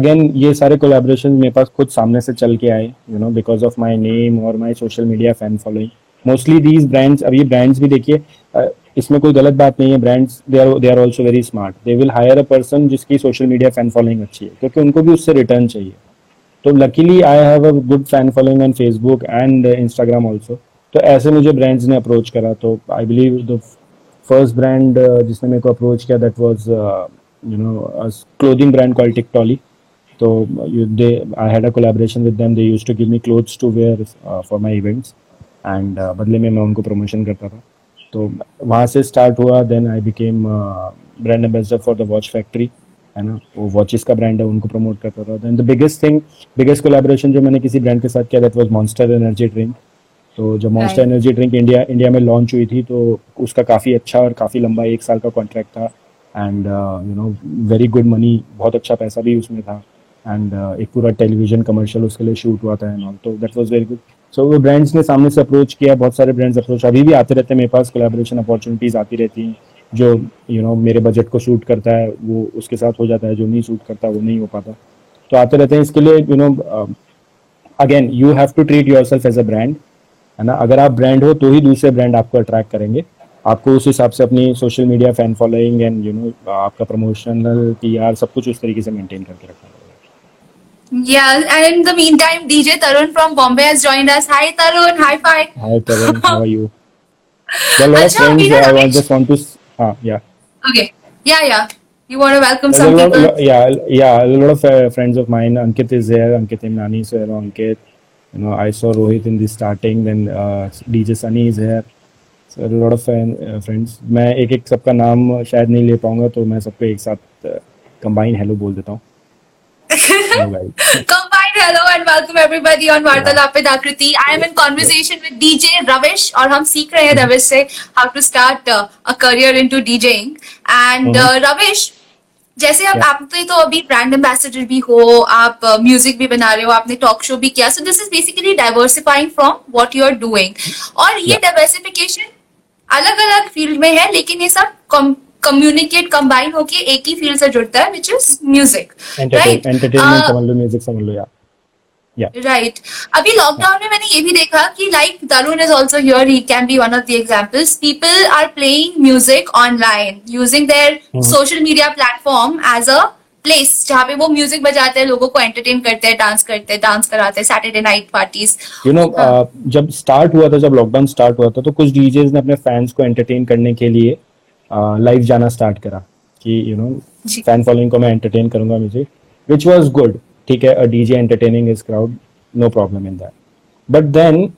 again ये सारे collaborations मेरे पास खुद सामने से चल के आए, you know, because of my name और my social media fan following. Mostly these brands, अब ये brands भी देखिए, इसमें कोई गलत बात नहीं है. Brands they are also very smart. They will hire a person जिसकी सोशल मीडिया फैन फॉलोइंग अच्छी है क्योंकि उनको भी उससे रिटर्न चाहिए. तो luckily I have a good fan following on Facebook and Instagram also. तो ऐसे मुझे ब्रांड्स ने अप्रोच करा. तो I believe the first brand जिसने मेरे को अप्रोच किया that was you know clothing brand called Tick Tally. तो they I had a collaboration with them. They used to give me clothes to wear for my events and बदले में मैं उनको promotion करता था. तो वहाँ से स्टार्ट हुआ. Then I became brand ambassador for the Watch Factory, है ना, वो वॉचेस का ब्रांड है, उनको प्रमोट करता था. देन द बिगेस्ट कोलैबोरेशन जो मैंने किसी ब्रांड के साथ किया that was Monster Energy drink. तो जब मॉन्स्टर एनर्जी ड्रिंक इंडिया में लॉन्च हुई थी तो उसका काफ़ी अच्छा और काफ़ी लंबा 1 साल का कॉन्ट्रैक्ट था and you know very good money, बहुत अच्छा पैसा भी उसमें था एंड एक पूरा टेलीविजन कमर्शियल उसके लिए शूट हुआ था एंड ऑल, तो that was very good. So वो ब्रांड्स ने सामने से अप्रोच किया, बहुत सारे ब्रांड्स अप्रोच अभी भी आते रहते हैं मेरे पास, कोलैबोरेशन अपॉर्चुनिटीज़ आती रहती हैं. जो यू नो मेरे बजट को सूट करता है वो उसके साथ हो जाता है, जो नहीं सूट करता वो नहीं हो पाता, तो आते रहते हैं. इसके लिए you know again you have to treat yourself as a brand, है ना. अगर आप ब्रांड हो तो ही दूसरे ब्रांड आपको अट्रैक्ट करेंगे, आपको उस हिसाब से अपनी social media fan following and you know आपका प्रमोशनल पीआर सब कुछ उस तरीके से मेंटेन करके रखना पड़ेगा. Yeah, and in the meantime, DJ Tarun from Bombay has joined us. Hi Tarun, high five. Hi Tarun, how are you? Well, lot of friends. I just want to, yeah. Okay, yeah. You want to welcome some people? Yeah. A lot of friends of mine. Ankit is there. Ankit Imnani is there. Ankit, you know, I saw Rohit in the starting. Then DJ Sunny is here. So a lot of friends. मैं एक सबका नाम शायद नहीं ले पाऊंगा, तो मैं सबको एक साथ combine hello बोल देता हूँ. Combined hello and welcome everybody on Vartalap with Akriti. I am in conversation with DJ Ravish और हम सीख रहे हैं रविश से how to start a career into DJing. And रविश, जैसे आप तो अभी ब्रांड एम्बेसडर भी हो, आप म्यूजिक भी बना रहे हो, आपने टॉक शो भी किया, so this is basically diversifying from what you are doing. और ये diversification अलग अलग फील्ड में है, लेकिन ये सब कम्युनिकेट कंबाइन होके एक ही फील्ड से जुड़ता है which is music, right? Entertainment समझ लो, म्यूजिक समझ लो, या राइट. अभी लॉकडाउन में मैंने ये भी देखा कि like Tarun is also here, he can be one of the examples. People are playing music online using their social media platform as a place जहाँ पे वो म्यूजिक बजाते हैं, लोगों को एंटरटेन करते हैं, डांस कराते हैं, Saturday night parties. You know जब स्टार्ट हुआ था, जब लॉकडाउन स्टार्ट हुआ था, तो कुछ डीजेज ने अपने फैंस को एंटरटेन करने के लिए लाइव जाना स्टार्ट करा कि यू नो फैन फॉलोइंग को मैं एंटरटेन करूंगा म्यूजिक, विच वाज गुड. ठीक है, a DJ entertaining is crowd, no problem in that. But then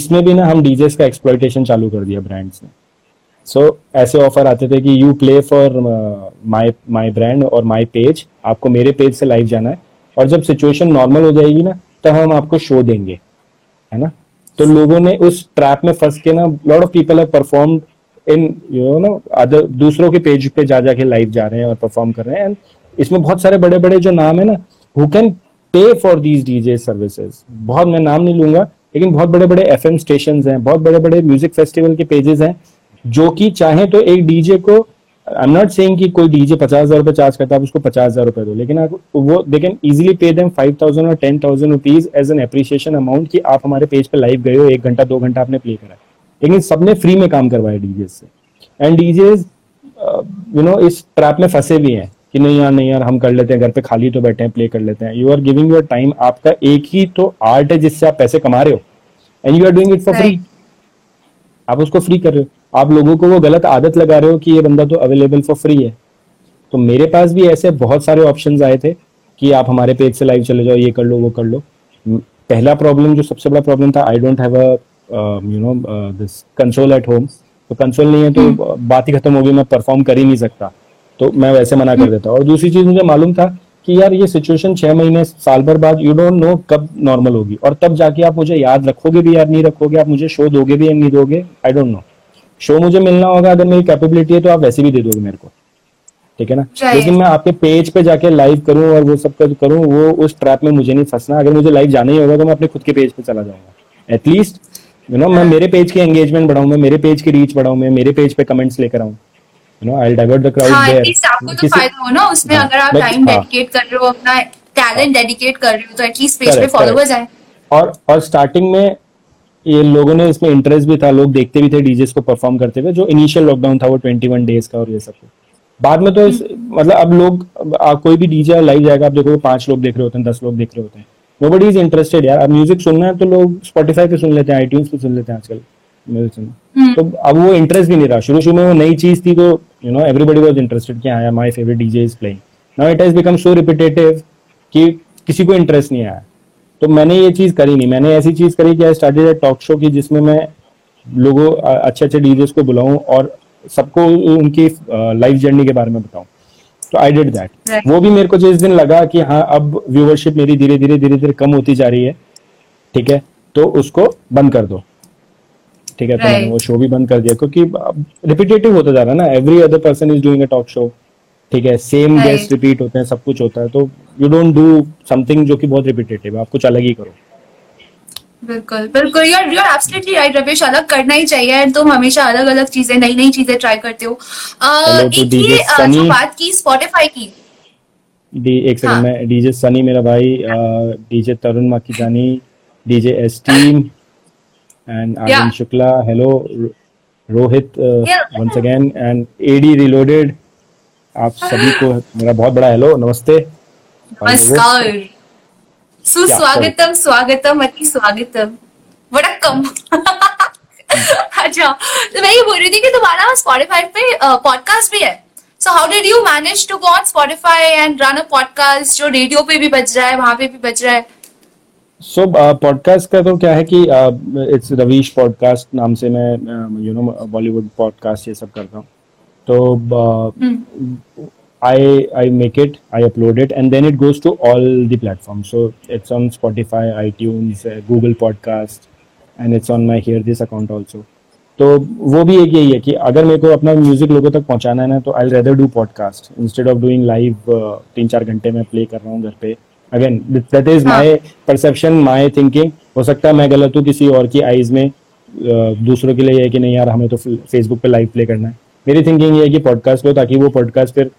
इसमें भी ना हम डीजेस का एक्सप्लॉयटेशन चालू कर दिया ब्रांड्स ने. सो ऐसे ऑफर आते थे कि you play for my brand और माय पेज, आपको मेरे पेज से लाइव जाना है, और जब सिचुएशन नॉर्मल हो जाएगी ना तब हम आपको शो देंगे, है ना. तो लोगों ने उस ट्रैप में फंस के ना, lot of people have performed in you know other, दूसरों के पेज पे जाके लाइव जा रहे हैं और परफॉर्म कर रहे हैं. एंड इसमें बहुत सारे बड़े बड़े जो नाम है ना, who can pay for these DJ services, बहुत मैं नाम नहीं लूंगा, लेकिन बहुत बड़े बड़े एफएम स्टेशंस हैं, बहुत बड़े बड़े म्यूजिक फेस्टिवल के पेजेस हैं, जो कि चाहे तो एक डीजे को, आई एम नॉट सेइंग कि कोई डीजे 50,000 रुपये चार्ज करता है आप उसको 50,000 रुपये दो, लेकिन आप वो they can easily pay them 5,000 और 10,000 rupees as an appreciation amount कि आप हमारे पेज पे लाइव गए हो, 1 घंटा 2 घंटा आपने प्ले करा. लेकिन सबने फ्री में काम करवाया डीजे से, एंड डीजे यू नो इस ट्रैप में फंसे भी हैं कि नहीं यार हम कर लेते हैं, घर पे खाली तो बैठे हैं, प्ले कर लेते हैं. You are giving your time, आपका एक ही तो आर्ट है जिससे आप पैसे कमा रहे हो, and you are doing it for free, आप उसको फ्री कर रहे हो. आप लोगों को वो गलत आदत लगा रहे हो कि ये बंदा तो अवेलेबल फॉर फ्री है. तो मेरे पास भी ऐसे बहुत सारे ऑप्शन आए थे कि आप हमारे पेज से लाइव चले जाओ, ये कर लो, वो कर लो. पहला प्रॉब्लम, जो सबसे बड़ा प्रॉब्लम था, I don't have a you know this console at home. तो कंसोल नहीं है तो बात ही खत्म हो गई, मैं परफॉर्म कर ही नहीं सकता, तो मैं वैसे मना कर देता. और दूसरी चीज मुझे मालूम था कि यार ये सिचुएशन 6 महीने साल भर बाद, यू डोंट नो कब नॉर्मल होगी, और तब जाके आप मुझे याद रखोगे भी यार नहीं रखोगे, आप मुझे शो दोगे भी या नहीं दोगे, आई डोंट नो. शो मुझे मिलना होगा, अगर मेरी कैपेबिलिटी है तो आप वैसे भी दे दोगे मेरे को, ठीक है ना. लेकिन मैं आपके पेज पे जाके लाइव करूँ और वो सब करूँ, वो उस ट्रैप में मुझे नहीं फंसना. अगर मुझे लाइव जाना ही होगा तो मैं अपने खुद के पेज पे चला जाऊंगा, एटलीस्ट यू नो मैं मेरे पेज की एंगेजमेंट बढ़ाऊं, मैं मेरे पेज की रीच बढ़ाऊं, मैं मेरे पेज पे कमेंट्स लेकर आऊं, you know I will divert the crowd there. At least आपको तो फायदा हो ना उसमें, अगर आप टाइम डेडिकेट कर रहे हो, अपना टैलेंट डेडिकेट कर रहे हो, तो एटलीस्ट पेज पे फॉलोअर्स आए. और स्टार्टिंग में ये लोगों ने इसमें इंटरेस्ट भी था, लोग देखते भी थे डीजेस को परफॉर्म करते हुए. जो इनिशियल लॉकडाउन था वो 21 डेज का और ये सब, बाद में तो मतलब अब लोग, कोई भी डीजे लाइव जाएगा आप देखो 5 लोग देख रहे होते हैं, 10 लोग देख रहे होते हैं, Nobody is interested यार. अब म्यूजिक सुनना है तो लोग Spotify पे सुन लेते हैं, iTunes पे सुन लेते हैं आजकल म्यूजिक सुनना. तो अब वो इंटरेस्ट भी नहीं रहा. शुरू में वो नई चीज थी तो you know everybody was interested कि हां my favourite DJ is playing. Now it has become so repetitive कि किसी को इंटरेस्ट नहीं आया. तो मैंने ये चीज करी नहीं, मैंने ऐसी चीज करी कि I started a talk show की जिसमें मैं लोगों, अच्छे अच्छे डीजेस को बुलाऊं और सबको उनकी लाइफ जर्नी के बारे में बताऊं. तो आई डिड दैट. वो भी मेरे को जिस दिन लगा कि हाँ अब व्यूअरशिप मेरी धीरे धीरे धीरे धीरे कम होती जा रही है, ठीक है, तो उसको बंद कर दो. ठीक है, तो मैंने वो शो भी बंद कर दिया क्योंकि रिपीटेटिव होता जा रहा है ना. Every other person is doing a talk show. ठीक है, सेम गेस्ट रिपीट होते हैं, सब कुछ होता है. तो यू डोंट डू समथिंग जो कि बहुत रिपीटेटिव है, आप कुछ अलग ही करो. बिल्कुल बिल्कुल, you are absolutely right Ravish, अलग करना ही चाहिए. एंड तुम हमेशा अलग अलग चीजें, नई नई चीजें ट्राई करते हो. एक ये जो बात की स्पॉटिफाई की, एक सेकंड में, डीजे सनी मेरा भाई, डीजे तरुण माकी जानी, DJ esteem and Aryan Shukla, hello Rohit once again and AD reloaded, आप सभी को मेरा बहुत बड़ा हेलो, नमस्ते, नमस्कार, सुस्वागतम, स्वागतम, अति स्वागतम, बड़ा कम. अच्छा, तो मैं ये बोल रही थी कि तुम्हारा स्पॉटिफाई पे पॉडकास्ट भी है. So how did you manage to go on Spotify and run a podcast जो रेडियो पे भी बज रहा है, वहाँ पे भी बज रहा है? सो पॉडकास्ट का तो क्या है कि इट्स रवीश पॉडकास्ट नाम से मैं यू नो बॉलीवुड पॉडकास्ट ये सब करता हूँ. तो I make it, I upload it and then it goes to all the platforms. So it's on Spotify, iTunes, Google Podcast and it's on my Hear This account also. तो वो भी एक यही है कि अगर मेरे को अपना म्यूजिक लोगों तक पहुँचाना है ना, तो I'll rather do podcast instead of doing live. 3-4 घंटे मैं प्ले कर रहा हूँ घर पे. Again, that is my perception, my thinking. हो सकता है मैं गलत हूँ किसी और की आईज में. दूसरों के लिए ये है कि नहीं यार हमें तो फेसबुक पे लाइव प्ले करना है. मेरी थिंकिंग ये है कि पॉडकास्ट लो ताकि वो पॉडकास्ट फिर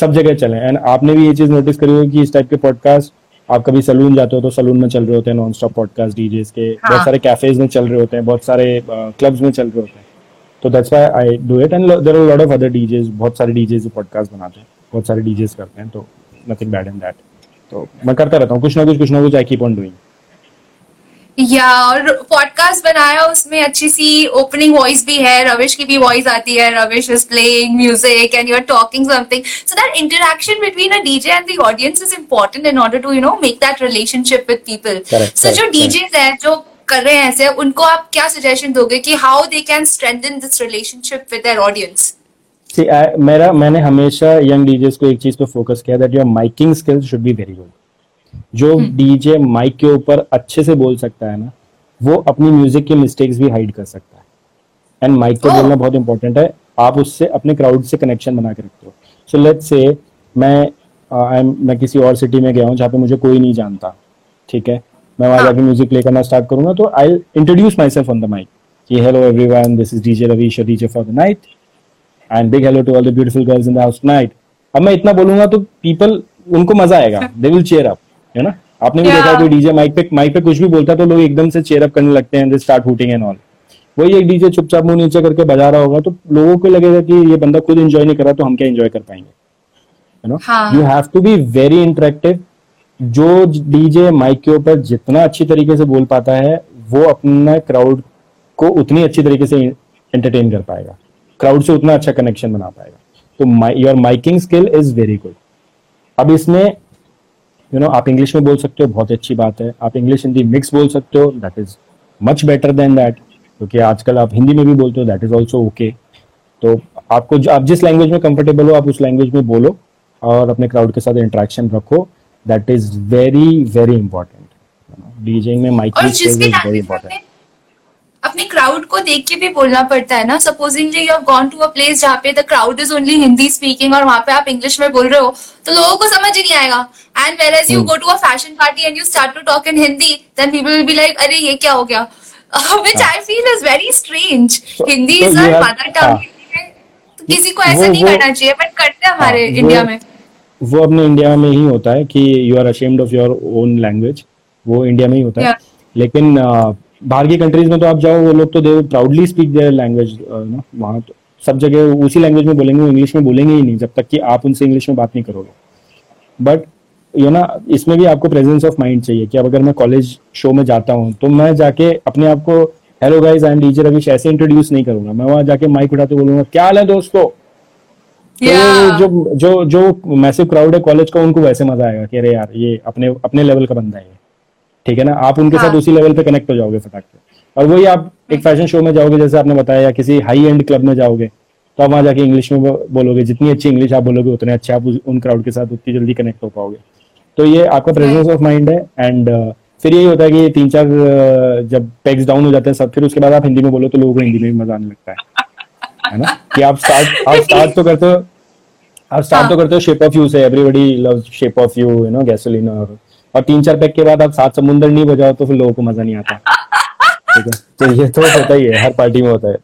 सब जगह चले. एंड आपने भी ये चीज नोटिस करी होगी कि इस टाइप के पॉडकास्ट, आप कभी सलून जाते हो तो सलून में चल रहे होते हैं नॉन स्टॉप पॉडकास्ट डीजेस के. बहुत सारे कैफेज में चल रहे होते हैं, बहुत सारे क्लब्स में चल रहे होते हैं. तो that's why I do it. And there are lot of other DJs, बहुत सारे डीजेस पॉडकास्ट बनाते हैं, बहुत सारे डीजेस करते हैं. तो नथिंग बैड इन दैट. तो मैं करता रहता हूँ कुछ ना कुछ, आई कीप ऑन डूइंग. या, और पॉडकास्ट बनाया, उसमें अच्छी सी ओपनिंग वॉइस भी है, रविश की भी वॉइस आती है, Ravish is playing music and you are talking something. So that interaction between a DJ and the audience is important in order to you know make that relationship with people. सो जो DJs हैं जो कर रहे हैं ऐसे, उनको आप क्या सजेशन दोगे कि how they can strengthen this relationship with their audience? मैंने हमेशा यंग डीजेस को एक चीज पे फोकस किया, that your miking skills should be very good. जो डीजे माइक के ऊपर अच्छे से बोल सकता है ना, वो अपनी म्यूजिक के मिस्टेक्स भी हाइड कर सकता है. एंड माइक पे बोलना बहुत इंपॉर्टेंट है. आप उससे अपने क्राउड से कनेक्शन बना के रखते हो. सो लेट्स से मैं किसी और सिटी में गया हूँ जहाँ पे मुझे कोई नहीं जानता, ठीक है, मैं वहाँ जाकर म्यूजिक प्ले करना स्टार्ट करूंगा, तो I will introduce myself on the mic कि hello everyone, this is DJ Ravish, DJ for the night and big hello to all the beautiful girls in the house night. अब मैं इतना बोलूंगा तो people, उनको मजा आएगा, दे विल चीयर अप, है ना. आपने भी देखा कोई डीजे माइक पे कुछ भी बोलता है तो लोग एकदम से चेयर अप करने लगते हैं, they start hooting and all. वही एक डीजे चुपचाप मुंह नीचे करके बजा रहा होगा तो लोगों को लगेगा कि ये बंदा खुद एंजॉय नहीं कर रहा, तो हम क्या एंजॉय कर पाएंगे, you know. You have to be very interactive. जो डीजे माइक के ऊपर जितना अच्छी तरीके से बोल पाता है, वो अपना क्राउड को उतनी अच्छी तरीके से एंटरटेन कर पाएगा, क्राउड से उतना अच्छा कनेक्शन बना पाएगा. तो your miking skill is very good. अब इसमें You know, आप इंग्लिश में बोल सकते हो, बहुत अच्छी बात है. आप इंग्लिश हिंदी मिक्स बोल सकते हो, that is much better than that, क्योंकि आजकल आप हिंदी में भी बोलते हो, दैट इज ऑल्सो ओके. तो आपको आप जिस लैंग्वेज में कंफर्टेबल हो, आप उस लैंग्वेज में बोलो और अपने क्राउड के साथ इंटरेक्शन रखो. That is very very important. DJing में miking skills is very important. अपने क्राउड को देख के भी बोलना पड़ता है ना. Supposingly you have gone to a place जहाँ पे the crowd is only Hindi speaking और वहाँ पे आप इंग्लिश में बोल रहे हो तो लोगों को समझ ही नहीं आएगा. And whereas you go to a fashion party and you start to talk in Hindi, then people will be like अरे ये क्या हो गया, which I feel is very strange. Hindi is our mother tongue, किसी को ऐसा नहीं करना चाहिए, बट करते हैं हमारे इंडिया में. वो अपने इंडिया में ही होता है कि you are ashamed of your own language, वो इंडिया में ही होता है. लेकिन बाहर की कंट्रीज में तो आप जाओ, वो लोग तो they proudly speak their language ना. वहाँ तो सब जगह उसी लैंग्वेज में बोलेंगे, वो इंग्लिश में बोलेंगे ही नहीं जब तक कि आप उनसे इंग्लिश में बात नहीं करोगे. बट यू ना, इसमें भी आपको प्रेजेंस ऑफ माइंड चाहिए कि अब अगर मैं कॉलेज शो में जाता हूँ तो मैं जाके अपने आप को hello guys I am DJ Ravish ऐसे इंट्रोड्यूस नहीं करूंगा. मैं वहाँ जाके माइक उठाते बोलूंगा क्या हाल है दोस्तों. जो मैसिव क्राउड है कॉलेज का, उनको वैसे मजा आएगा कि अरे यार ये अपने लेवल का बंदा है, ठीक है ना. आप उनके साथ उसी लेवल पे कनेक्ट हो जाओगे फटाक से. और वही आप एक फैशन शो में जाओगे जैसे आपने बताया, या किसी हाई एंड क्लब में जाओगे तो आप वहाँ जाके इंग्लिश में बोलोगे, जितनी अच्छी इंग्लिश आप बोलोगे उतने अच्छे आप उन क्राउड के साथ उतनी जल्दी कनेक्ट हो पाओगे। तो ये आपका प्रेजेंस ऑफ माइंड है। एंड फिर यही होता है कि 3-4 जब टैक्स डाउन हो जाते हैं सब, फिर उसके बाद आप हिंदी में बोलो तो लोगों को हिंदी में भी मजा आने लगता है ना। कि आप स्टार्ट तो करते हो, आप स्टार्ट तो करते हो शेप ऑफ यू से, everybody loves shape of you, you know, gasoline, और 3-4 पैक के बाद आप 7 समुंदर नहीं बजाओ तो फिर लोगों को मजा नहीं आता। तो ये तो होता ही है, हर पार्टी में होता है।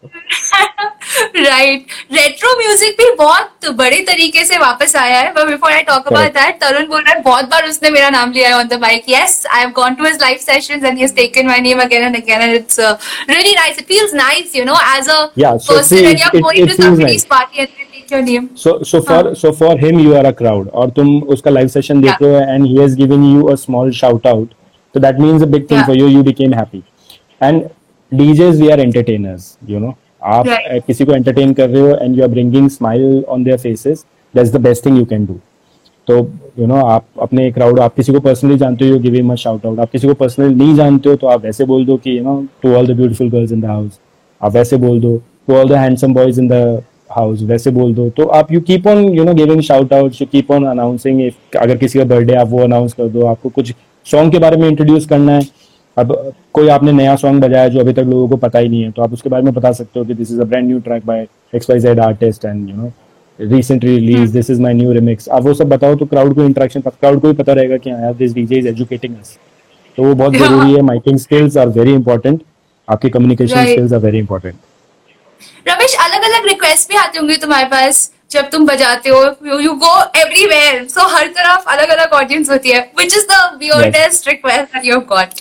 राइट, रेट्रो म्यूजिक भी बहुत बड़े तरीके से वापस आया है। But before I talk about that, Tarun बोल रहा है बहुत बार उसने मेरा नाम लिया है on the mic. Yes, I have gone to his live sessions and he has taken my name again and again and it's really nice, it feels nice, you know, as a person and you are going to somebody's party and they take your name, so for him you are a crowd, और तुम उसका live session देख रहे हो and he has given you a small shout out, so that means a big thing for you, you became happy. And DJs, we are entertainers, you know. आप किसी को entertain कर रहे हो and you are bringing smile on their faces. That's the best thing you can do. तो you know, आप अपने crowd, आप किसी को personally जानते हो, you give him a shout out. आप किसी को personally नहीं जानते हो तो आप वैसे बोल दो कि you know, to all the beautiful girls in the house. आप वैसे बोल दो, to all the handsome boys in the house. वैसे बोल दो. तो आप you keep on, you know, giving shout outs. You keep on announcing. If अगर किसी का birthday आप वो announce कर दो, आपको कुछ song के बारे में introduce करना है. अब कोई आपने नया सॉन्ग बजाया जो अभी तक लोगों को पता ही नहीं है तो आप उसके बारे में बता सकते हो कि this is a brand new track by XYZ artist and you know recently release, this is my new remix. आप वो सब बताओ तो क्राउड को इंटरेक्शन, क्राउड को भी पता रहेगा कि यार this DJ is educating us. तो वो बहुत जरूरी है। Miking skills are very important, आपकी communication skills are very important. Ramesh, अलग अलग रिक्वेस्ट भी आती होंगी तुम्हारे पास जब तुम बजाते हो, यू गो एवरीवेयर, सो हर तरफ अलग अलग ऑडियंस होती है, which is the weirdest request that you have got?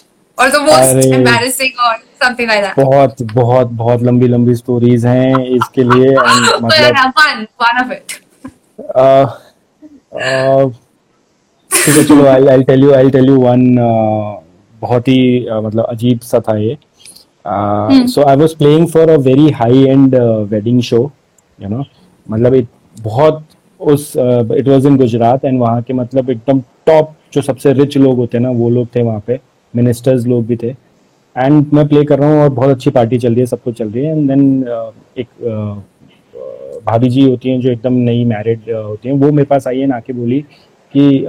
Or the most embarrassing or something like that. बहुत बहुत बहुत लंबी लंबी स्टोरीज हैं इसके लिए। चलो I'll tell you one बहुत ही मतलब अजीब सा था ये। So I was playing for a very high end wedding show, you know, मतलब बहुत उस it was in Gujarat and वहाँ के मतलब एकदम टॉप जो सबसे रिच लोग होते हैं ना वो लोग थे वहाँ पे, मिनिस्टर्स लोग भी थे, एंड मैं प्ले कर रहा हूँ और बहुत अच्छी पार्टी चल रही है, सब कुछ चल रही है। एंड देन एक भाभी जी होती हैं जो एकदम नई मैरिड होती हैं, वो मेरे पास आई है ना, आके बोली कि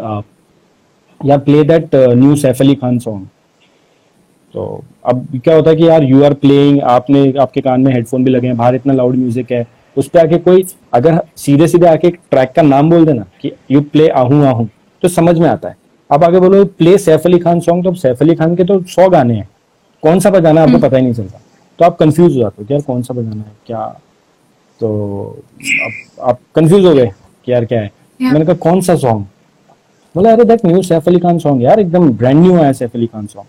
यार play that new Saif Ali Khan song. तो अब क्या होता है कि यार यू आर प्लेइंग, आपने आपके कान में हेडफोन भी लगे हैं, बाहर इतना लाउड म्यूजिक है, उस पर आके कोई अगर सीधे सीधे आके ट्रैक का नाम बोल देना कि यू प्ले आहू आहू तो समझ में आता है। आप आगे बोलो प्ले सैफ अली खान सॉन्ग, तो सैफ अली खान के तो 100 गाने हैं, कौन सा बजाना है आपको पता ही नहीं चलता, तो आप कंफ्यूज हो जाते हो कि यार कौन सा बजाना है क्या। तो आप कंफ्यूज हो गए कि यार क्या है। मैंने कहा कौन सा सॉन्ग, बोला अरे that new Saif Ali Khan song यार, एकदम ब्रांड न्यू आया सैफ अली खान सॉन्ग।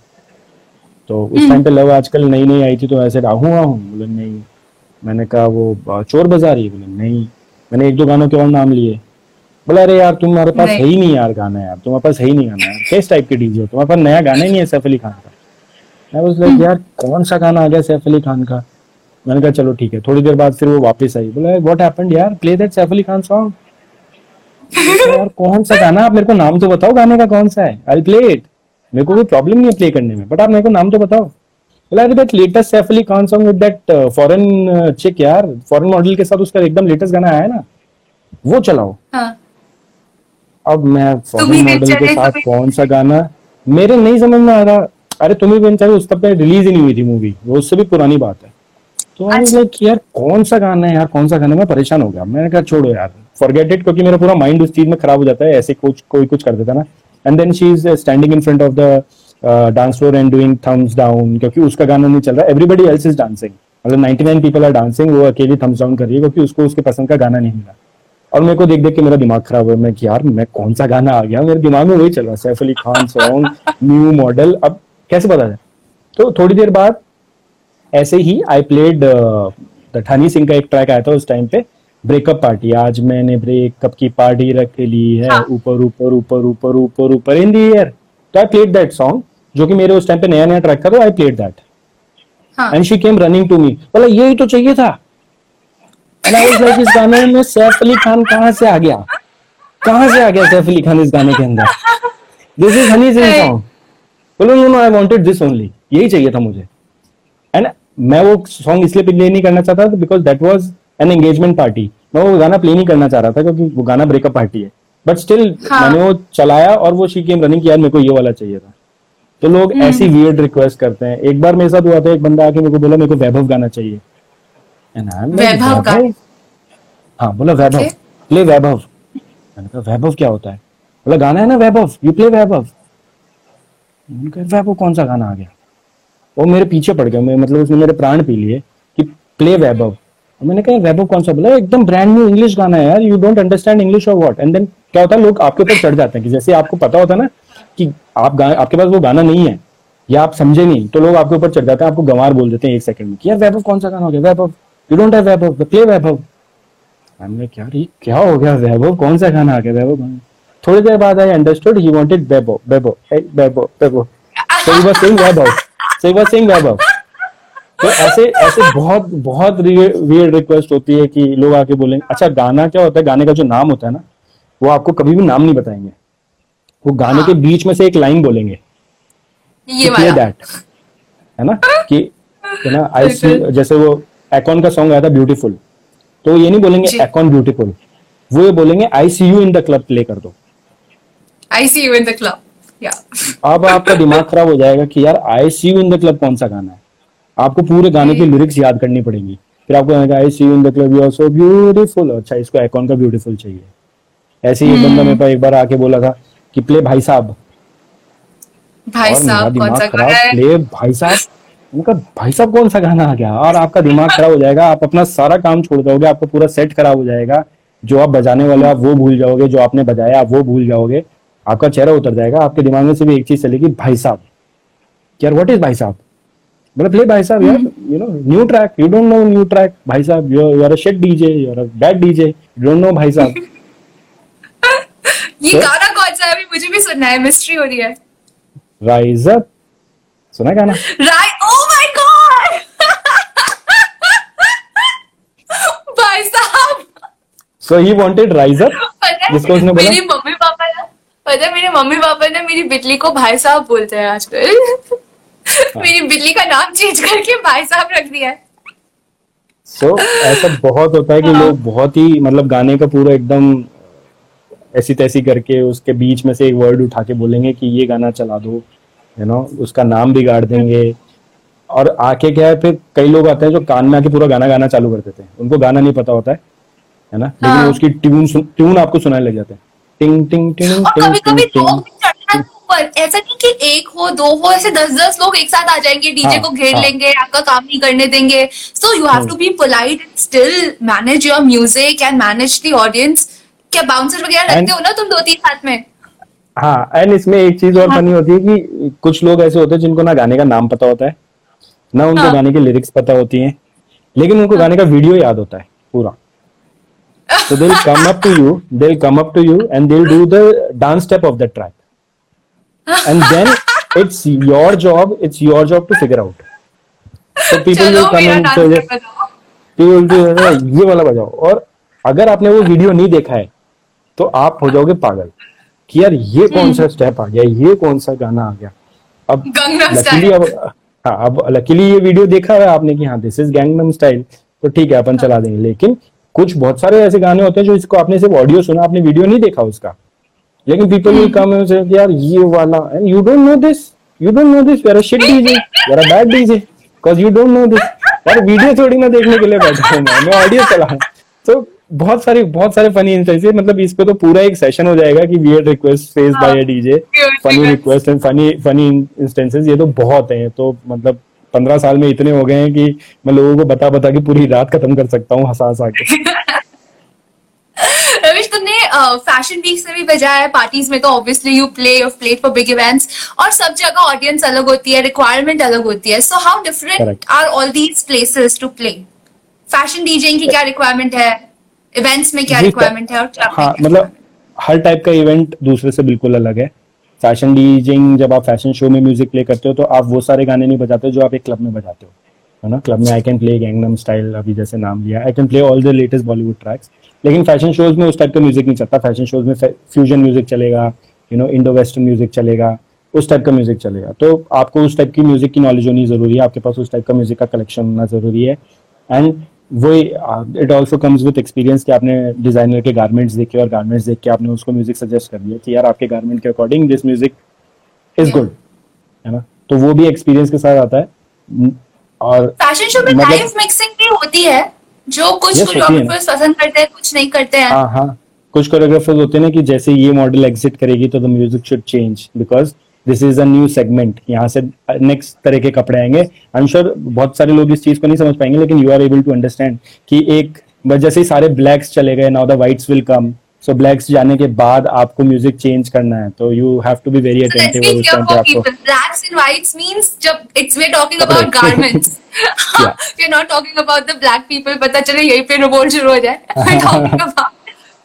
तो उस टाइम पे लव आजकल नई नई आई थी, तो ऐसे आहू आहू, बोले नहीं। मैंने कहा वो चोर बाजार है, बोले नहीं। मैंने 1-2 गानों के और नाम लिए, बोला अरे यार तुम्हारे पास है ही नहीं यार गाना, यार तुम्हारे पास है ही नहीं गाना, किस टाइप के डीजे हो, तुम्हारे पास नया गाना ही नहीं है सैफ अली खान का। मैं बस लाइक यार कौन सा गाना आ गया सैफ अली खान का। मैंने कहा चलो ठीक है। थोड़ी देर बाद फिर वो वापस आई, बोला व्हाट हैपेंड यार, play that Saif Ali Khan song. यार कौन सा गाना, आप मेरे को नाम तो बताओ गाने का कौन सा है, आई प्ले इट, मेरे को कोई प्रॉब्लम नहीं है प्ले करने में, बट आप मेरे को नाम तो बताओ। बोला अरे that latest Saif Ali Khan song with that foreign chick, यार फॉरेन मॉडल के साथ उसका एकदम लेटेस्ट गाना आया है ना, वो चलाओ। अब मैं फॉरेन मॉडल के साथ कौन सा गाना, मेरे नहीं समझ में आ रहा। अरे तुम्हें बेचारे उस तब तक रिलीज ही नहीं हुई थी मूवी, वो उससे भी पुरानी बात है। तो लाइक यार कौन सा गाना है यार, कौन सा गाना, मैं परेशान हो गया। मैंने कहा छोड़ो यार, फॉरगेट इट, क्योंकि मेरा पूरा माइंड उस चीज में खराब हो जाता है, ऐसे कुछ कोई कुछ कर देता ना। And then she is standing in front of the dance floor and doing thumbs down, क्योंकि उसका गाना नहीं चल रहा, एवरीबडी एल्स इज डांसिंग, मतलब 99 पीपल आर डांसिंग, वो अकेली थम्स डाउन कर रही है क्योंकि उसको उसके पसंद का गाना नहीं मिला। और मेरे को देख देख के मेरा दिमाग खराब हुआ, मैं कि यार मैं कौन सा गाना आ गया, मेरे दिमाग में वही चल रहा है, Saif Ali Khan song new model, अब कैसे पता जाए। तो थोड़ी देर बाद ऐसे ही आई प्लेड ठानी सिंह का एक ट्रैक आया था उस टाइम पे, ब्रेकअप पार्टी, आज मैंने ब्रेकअप की पार्टी रख ली है, ऊपर ऊपर ऊपर ऊपर ऊपर ऊपर इन द एयर। तो आई प्लेड दैट सॉन्ग जो कि मेरे उस टाइम पे नया नया ट्रैक था, तो I played that and she came running to me, बोला यही तो चाहिए था। इस गाने में सैफ अली खान कहाँ से आ गया सैफ अली खान इस गाने के अंदर, this is Honey Singh song. बोलो no I wanted this only, यही चाहिए था मुझे। एंड मैं वो सॉन्ग इसलिए प्ले नहीं करना चाहता था because that was an engagement party, मैं वो गाना प्ले नहीं करना चाह रहा था क्योंकि वो गाना ब्रेकअप पार्टी है, बट स्टिल मैंने वो चलाया और वो शी केम रनिंग, यार मेरे को ये वाला चाहिए था। तो लोग ऐसी वियर्ड रिक्वेस्ट करते हैं। एक बार मेरे साथ हुआ था, एक बंदा आके मेरे को बोला मेरे को वैभव गाना चाहिए, वैभव का, हाँ बोला वैभव प्ले वैभव, मैंने कहा वैभव क्या होता है, बोला गाना है ना वैभव, यू प्ले वैभव, मैंने कहा वैभव कौन सा गाना आ गया, वो मेरे पीछे पड़ गया, मतलब उसने मेरे प्राण पी लिए कि प्ले वैभव, मैंने कहा वैभव कौन सा, बोला एकदम ब्रांड न्यू इंग्लिश गाना है यार, यू डोंट अंडरस्टैंड इंग्लिश और व्हाट। एंड देन क्या होता है लोग आपके ऊपर चढ़ जाते हैं कि जैसे आपको पता होता ना कि आप आपके पास वो गाना नहीं है या आप समझे नहीं तो लोग आपके ऊपर चढ़ जाते हैं, आपको गंवार बोल देते हैं एक सेकंड में कि यार वैभव कौन सा गाना हो गया, Vaibhav you don't have Vaibhav, play Vaibhav. हमने क्या क्या हो गया, वैभव कौन सा गाना आ गया, वैभव। थोड़ी देर बाद I understood he wanted Vaibhav Vaibhav Vaibhav Vaibhav, so he was saying Vaibhav, so he was saying Vaibhav. तो ऐसे ऐसे बहुत बहुत वियर्ड रिक्वेस्ट होती है कि लोग आके बोलें। अच्छा गाना क्या होता है, गाने का जो नाम होता है ना वो आपको कभी भी नाम नहीं बताएंगे, वो गाने के बीच में से एक लाइन बोलेंगे ये वाला दैट है ना कि है ना आई सी, जैसे वो एकॉन का सॉन्ग आया था ब्यूटीफुल, तो ये नहीं बोलेंगे एकॉन ब्यूटीफुल, वो ये बोलेंगे I see you in the club play कर दो, I see you in the club. अब आपका दिमाग खराब हो जाएगा कि यार I see you in the club कौन सा गाना है, आपको पूरे गाने की लिरिक्स याद करनी पड़ेगी, फिर आपको I see you in the club you are so beautiful, अच्छा इसको एकॉन का ब्यूटीफुल चाहिए। ऐसे ही बंदा मेरे पास एक बार आके बोला था कि प्ले भाई साहब, भाई साहब कौन सा गाना है, प्ले भाई साहब, उनका भाई साहब कौन सा गाना आ गया। और आपका दिमाग खराब हो जाएगा, आप अपना सारा काम छोड़ दोगे, आपका पूरा सेट खराब हो जाएगा, जो आप बजाने वाले आप वो भूल जाओगे, जो आपने बजाया आप वो भूल जाओगे, आपका चेहरा उतर जाएगा, आपके दिमाग में सिर्फ एक चीज चलेगी भाई साहब, यार व्हाट इज भाई साहब, मतलब प्ले भाई साहब यार, you know new track, you don't know new track, भाई साहब you are a shit DJ, you are a bad DJ, you don't know भाई साहब ये गाना कौन सा है, अभी मुझे भी सुनना है, मिस्ट्री हो रही है। राइज अप सुना गाना, ओह माय गॉड भाई साहब, so he wanted rise up, जिसको उसने बोला मेरे मम्मी पापा ने मेरी बिल्ली को भाई साहब बोलते हैं आजकल मेरी बिल्ली का नाम चेंज करके भाई साहब रख दिया है। सो ऐसा बहुत होता है कि लोग बहुत ही मतलब गाने का पूरा एकदम ऐसी तैसी करके उसके बीच में से एक वर्ड उठा के बोलेंगे कि ये गाना चला दो, यू नो उसका नाम बिगाड़ देंगे। और आके क्या है फिर कई लोग आते हैं जो कान में आके पूरा गाना गाना चालू कर देते हैं, उनको गाना नहीं पता होता है ना, लेकिन उसकी ट्यून आपको सुनाने लग जाते हैं, टिंग टिंग टिंग टिंग टिंग टिंग। ऐसा नहीं कि एक हो दो हो, ऐसे 10-10 लोग एक साथ आ जाएंगे, डीजे को घेर लेंगे, आपका काम नहीं करने देंगे। So you have to be polite and still manage your music and manage the audience. क्या बाउंसर वगैरह लगते हो ना तुम 2-3 साथ में? हाँ, एंड इसमें एक चीज और फनी होती है कि कुछ लोग ऐसे होते हैं जिनको ना गाने का नाम पता होता है, ना उनको गाने के लिरिक्स पता होती हैं, लेकिन उनको गाने का वीडियो याद होता है पूरा। So they will come up to you, they will come up to you and they will do the dance step of that track, and then it's your job to figure out. So people will come and people ये वाला बजाओ, और अगर आपने वो video नहीं देखा है तो आप हो जाओगे पागल कि यार ये कौन सा स्टेप आ गया, ये कौन सा गाना आ गया। अब लकीली ये वीडियो देखा है आपने कि हाँ दिस इज गैंगनम स्टाइल, तो ठीक है अपन चला देंगे। लेकिन कुछ बहुत सारे ऐसे गाने होते हैं जो इसको आपने सिर्फ ऑडियो सुना, आपने वीडियो नहीं देखा उसका, लेकिन पीपल विल कम एंड से यार ये वाला, and you don't know this, you are a shit DJ, you are a bad DJ because you don't know this. यार वीडियो थोड़ी ना देखने के लिए बैठा हूं मैं ऑडियो चला हूं। तो बहुत सारे फनी इंसिडेंट्स, मतलब इस पे तो पूरा एक सेशन हो जाएगा कि weird request faced by a DJ, funny request and funny instances, ये तो बहुत हैं। तो मतलब 15 साल में इतने हो गए हैं कि मैं लोगों को बता के पूरी रात खत्म कर सकता हूँ हंसा के। रविश, तुमने फैशन वीक्स में भी बजाया है, पार्टीज में तो obviously you play for big events, और सब जगह ऑडियंस अलग होती है, रिक्वायरमेंट अलग होती है। So how different are all these places to play? Fashion DJing की क्या रिक्वायरमेंट है, इवेंट्स में क्या रिक्वायरमेंट है, और हाँ मतलब हर टाइप का इवेंट दूसरे से बिल्कुल अलग है। फैशन डीजेइंग, जब आप फैशन शो में म्यूजिक प्ले करते हो तो आप वो सारे गाने नहीं बजाते हो जो आप एक क्लब में बजाते हो, है ना। क्लब में I can play Gangnam style, अभी जैसे नाम लिया, I can play all the latest Bollywood tracks, लेकिन फैशन शोज में उस टाइप का म्यूजिक नहीं चलता। फैशन शोज में फ्यूजन म्यूजिक चलेगा, you know Indo western music चलेगा, उस टाइप का म्यूजिक चलेगा। तो आपको उस टाइप की म्यूजिक की नॉलेज होनी जरूरी है, आपके पास उस टाइप का म्यूजिक का कलेक्शन होना जरूरी है। एंड वो it also comes with experience कि आपने डिजाइनर के गारमेंट्स देखे और गारमेंट्स देख के आपने उसको म्यूजिक सजेस्ट कर दिया कि यार आपके गारमेंट के according this music is good, है ना। तो वो भी एक्सपीरियंस के साथ आता है। और फैशन शो में लाइव मिक्सिंग भी होती है जो कुछ कोरियोग्राफर्स पसंद करते हैं, कुछ नहीं करते हैं। हाँ हाँ, कुछ कोरियोग्राफर्स होते हैं ना कि जैसे ये मॉडल एग्जिट करेगी तो the music should change because this is a new segment, यहाँ से नेक्स्ट तरह के कपड़े आएंगे। आई एम श्योर बहुत सारे लोग इस चीज को नहीं समझ पाएंगे, लेकिन you are able to understand कि एक जैसे ही सारे ब्लैक्स चले गए, now the whites will come, so blacks जाने के बाद आपको म्यूजिक चेंज करना है, तो you have to be very attentive उस टाइम पे। आपको ब्लैक्स एंड व्हाइट्स मींस जब it's way talking about garments, we are not talking about the black people, पता चले यहीं पे रिवोल्ट शुरू हो जाए। We are talking about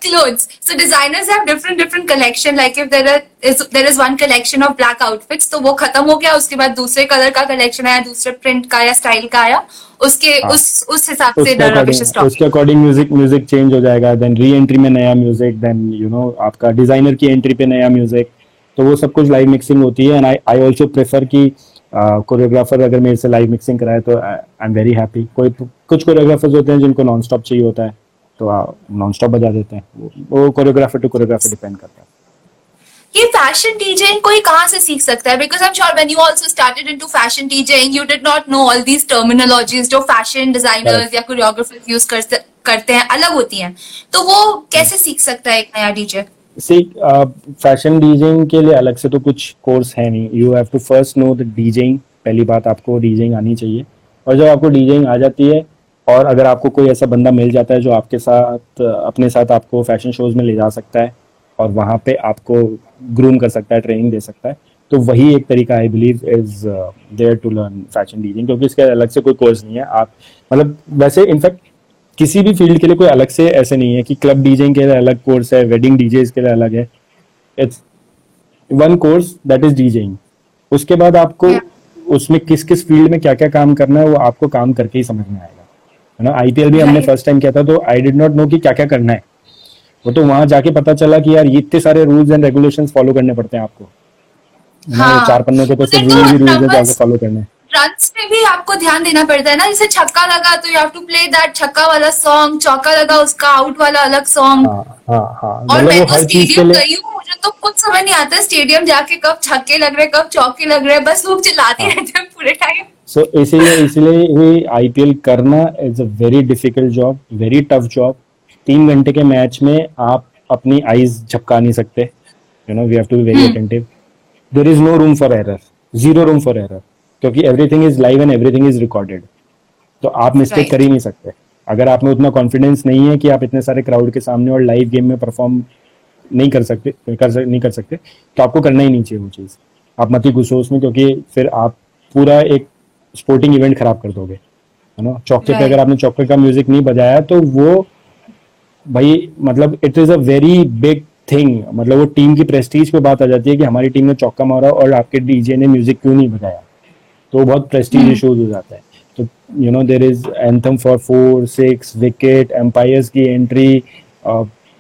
clothes. So designers have different collection. Like if there is one collection of black outfits, तो वो खत्म हो गया, उसके बाद दूसरे कलर का collection आया, दूसरे print का या style का आया, उस हिसाब से उसके अकॉर्डिंग music change हो जाएगा। Then re-entry में नया music, then you know आपका designer की entry पे नया music, तो वो सब कुछ live mixing होती है। And I also prefer कि कोरियोग्राफर अगर मेरे से live mixing कराए तो आई एम वेरी हैप्पी। कुछ कोरियोग्राफर्स होते हैं जिनको नॉन स्टॉप चाहिए होता है तो नॉन स्टॉप बजा देते हैं, वो कोरियोग्राफर टू कोरियोग्राफर डिपेंड करता है। ये फैशन डीजेइंग कोई कहाँ से सीख सकता है? Because I am sure when you also started into fashion DJing you did not know all these terminologies जो फैशन डिजाइनर्स या कोरियोग्राफर्स यूज करते हैं, अलग होती हैं, तो वो कैसे सीख सकता है एक नया डीजे? फैशन डीजेइंग के लिए अलग से तो कुछ कोर्स है नहीं, you have to first know the DJing. पहली बात आपको डीजेइंग आनी चाहिए, और जब आपको डीजेइंग आ जाती है और अगर आपको कोई ऐसा बंदा मिल जाता है जो आपके साथ अपने साथ आपको फैशन शोज में ले जा सकता है और वहाँ पे आपको ग्रूम कर सकता है, ट्रेनिंग दे सकता है, तो वही एक तरीका I believe is there to learn fashion DJing, क्योंकि इसके अलग से कोई कोर्स नहीं है। आप मतलब वैसे इनफैक्ट किसी भी फील्ड के लिए कोई अलग से ऐसे नहीं है कि क्लब डीजिंग के लिए अलग कोर्स है, वेडिंग डीजेज के लिए अलग है, it's one course that is DJing. उसके बाद आपको उसमें किस किस फील्ड में क्या क्या काम करना है वो आपको काम करके ही समझ में आएगा, है ना। IPL भी हमने फर्स्ट टाइम किया था तो आई डिड नॉट नो कि क्या क्या करना है, वो तो वहां जाके पता चला कि यार ये इतने सारे रूल्स एंड रेगुलेशंस फॉलो करने पड़ते हैं आपको। हाँ, 4 पन्नों के तो सिर्फ रूल्स जाके फॉलो करने, रन्स पे भी आपको ध्यान देना पड़ता है ना। जैसे छक्का लगा तो you have to play that छक्का वाला सॉन्ग, चौका लगा उसका आउट वाला अलग सॉन्ग। और मैं तो स्टेडियम गई हूँ, मुझे तो कुछ समझ नहीं आता स्टेडियम जाके कब छक्के लग रहे कब चौके लग रहे, बस लोग चिल्लाते रहते हैं पूरे टाइम। सो इसीलिए भी IPL करना is a very difficult job, very tough job. 3 घंटे के मैच में आप अपनी आईज झपका नहीं सकते, you know, we have to be very attentive. There is no room for error, zero room for error, क्योंकि everything is live and everything is recorded, तो आप मिस्टेक कर ही नहीं सकते। अगर आप में उतना कॉन्फिडेंस नहीं है कि आप इतने सारे क्राउड के सामने और लाइव गेम में परफॉर्म नहीं कर सकते तो आपको करना ही नहीं चाहिए वो चीज़। आप मत ही घुसो उसमें, क्योंकि फिर आप पूरा एक स्पोर्टिंग इवेंट खराब कर दोगे, है ना। चौके पे अगर आपने चौके का म्यूजिक नहीं बजाया तो वो भाई मतलब it is a very big thing, मतलब वो टीम की प्रेस्टीज पे बात आ जाती है कि हमारी टीम ने चौका मारा और आपके डीजे ने म्यूजिक क्यों नहीं बजाया, तो बहुत प्रेस्टीज इशूज हो जाता है। तो you know there is anthem for 4-6 wicket, umpires की एंट्री,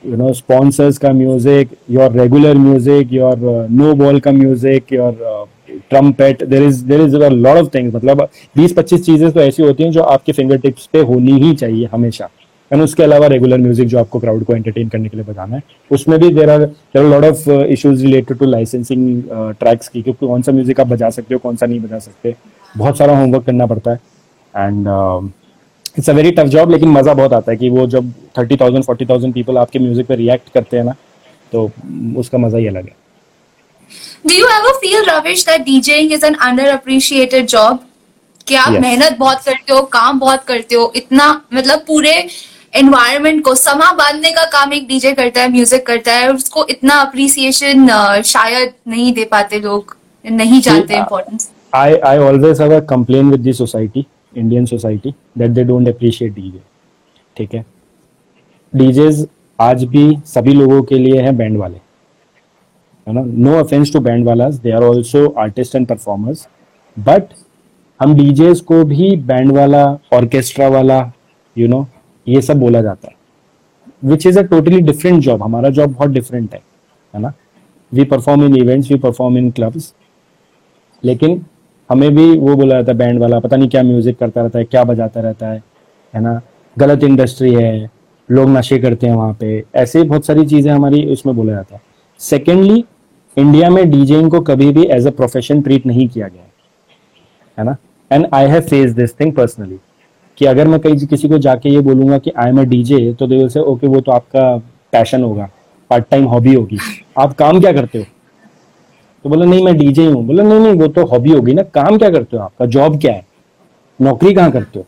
यू नो स्पॉन्सर्स का music, your regular music, your no ball का music, your trumpet, there is a lot of things. मतलब 20-25 चीजें तो ऐसी होती हैं जो आपके फिंगर टिप्स पे होनी ही चाहिए हमेशा। एंड उसके अलावा रेगुलर म्यूजिक जो आपको क्राउड को एंटरटेन करने के लिए बजाना है, उसमें भी there are lot of issues related to licensing tracks की, क्योंकि कौन सा म्यूजिक आप बजा सकते हो कौन सा नहीं बजा सकते, बहुत सारा होमवर्क करना पड़ता है। And it's a very tough job, लेकिन मजा बहुत आता है कि वो जब 30,000-40,000 पीपल आपके म्यूजिक पर रिएक्ट करते हैं ना, तो उसका मजा ही अलग है। Do you ever feel, Ravish, that DJing is an underappreciated job? कि आप मेहनत बहुत करते हो, काम बहुत करते हो, इतना मतलब पूरे environment को समा बांधने का काम एक DJ करता है, म्यूजिक करता है, उसको इतना appreciation शायद नहीं दे पाते लोग, नहीं जानते importance. I always have a complaint with the society, Indian society, that they don't appreciate DJ. ठीक है, DJs आज भी सभी लोगों के लिए हैं, बैंड वाले, है ना। नो ऑफेंस टू बैंड वालाज, they are also artist and performers, but हम डीजेस को भी बैंड वाला, ऑर्केस्ट्रा वाला, यू नो, ये सब बोला जाता है, which is a totally different job. हमारा जॉब बहुत डिफरेंट है ना। We perform in events, we perform in clubs, लेकिन हमें भी वो बोला रहता है बैंड वाला, पता नहीं क्या म्यूजिक करता रहता है, क्या बजाता रहता है ना, गलत इंडस्ट्री है, लोग नशे करते हैं वहाँ पे, ऐसे बहुत सारी चीज़ें हमारी उसमें बोला जाता है। सेकेंडली, इंडिया में डीजेइंग को कभी भी एज अ प्रोफेशन ट्रीट नहीं किया गया है ना। And I have faced this thing personally कि अगर मैं किसी को जाके ये बोलूंगा कि आई एम अ डीजे, तो दे विल से ओके वो तो आपका पैशन होगा, पार्ट टाइम हॉबी होगी, आप काम क्या करते हो? तो बोला नहीं मैं डीजे हूँ। बोला नहीं नहीं वो तो हॉबी होगी ना, काम क्या करते हो, आपका जॉब क्या है, नौकरी कहाँ करते हो,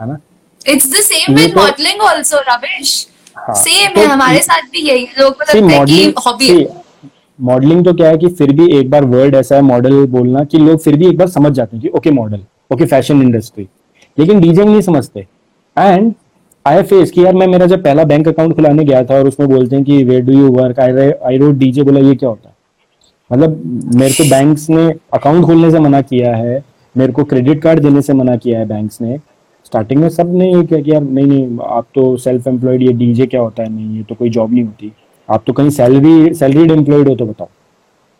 है ना। It's the same with modelling also Ravish, same है, हमारे साथ भी यही लोग को लगता है कि हॉबी है। मॉडलिंग तो क्या है कि फिर भी एक बार वर्ड ऐसा है मॉडल बोलना कि लोग फिर भी एक बार समझ जाते हैं कि okay model, okay fashion industry, लेकिन डीजेइंग नहीं समझते। एंड आई हैव फेस कि यार मैं मेरा जब पहला बैंक अकाउंट खुलाने गया था और उसमें बोलते हैं कि where do you work, I wrote DJ. बोला ये क्या होता है, मतलब मेरे को बैंक्स ने अकाउंट खोलने से मना किया है, मेरे को क्रेडिट कार्ड देने से मना किया है बैंक्स ने। स्टार्टिंग में सब ने ये किया कि यार नहीं नहीं आप तो सेल्फ एम्प्लॉयड, ये डीजे क्या होता है, नहीं ये तो कोई जॉब नहीं होती, आप तो कहीं सैलरीड एम्प्लॉयड हो तो बताओ।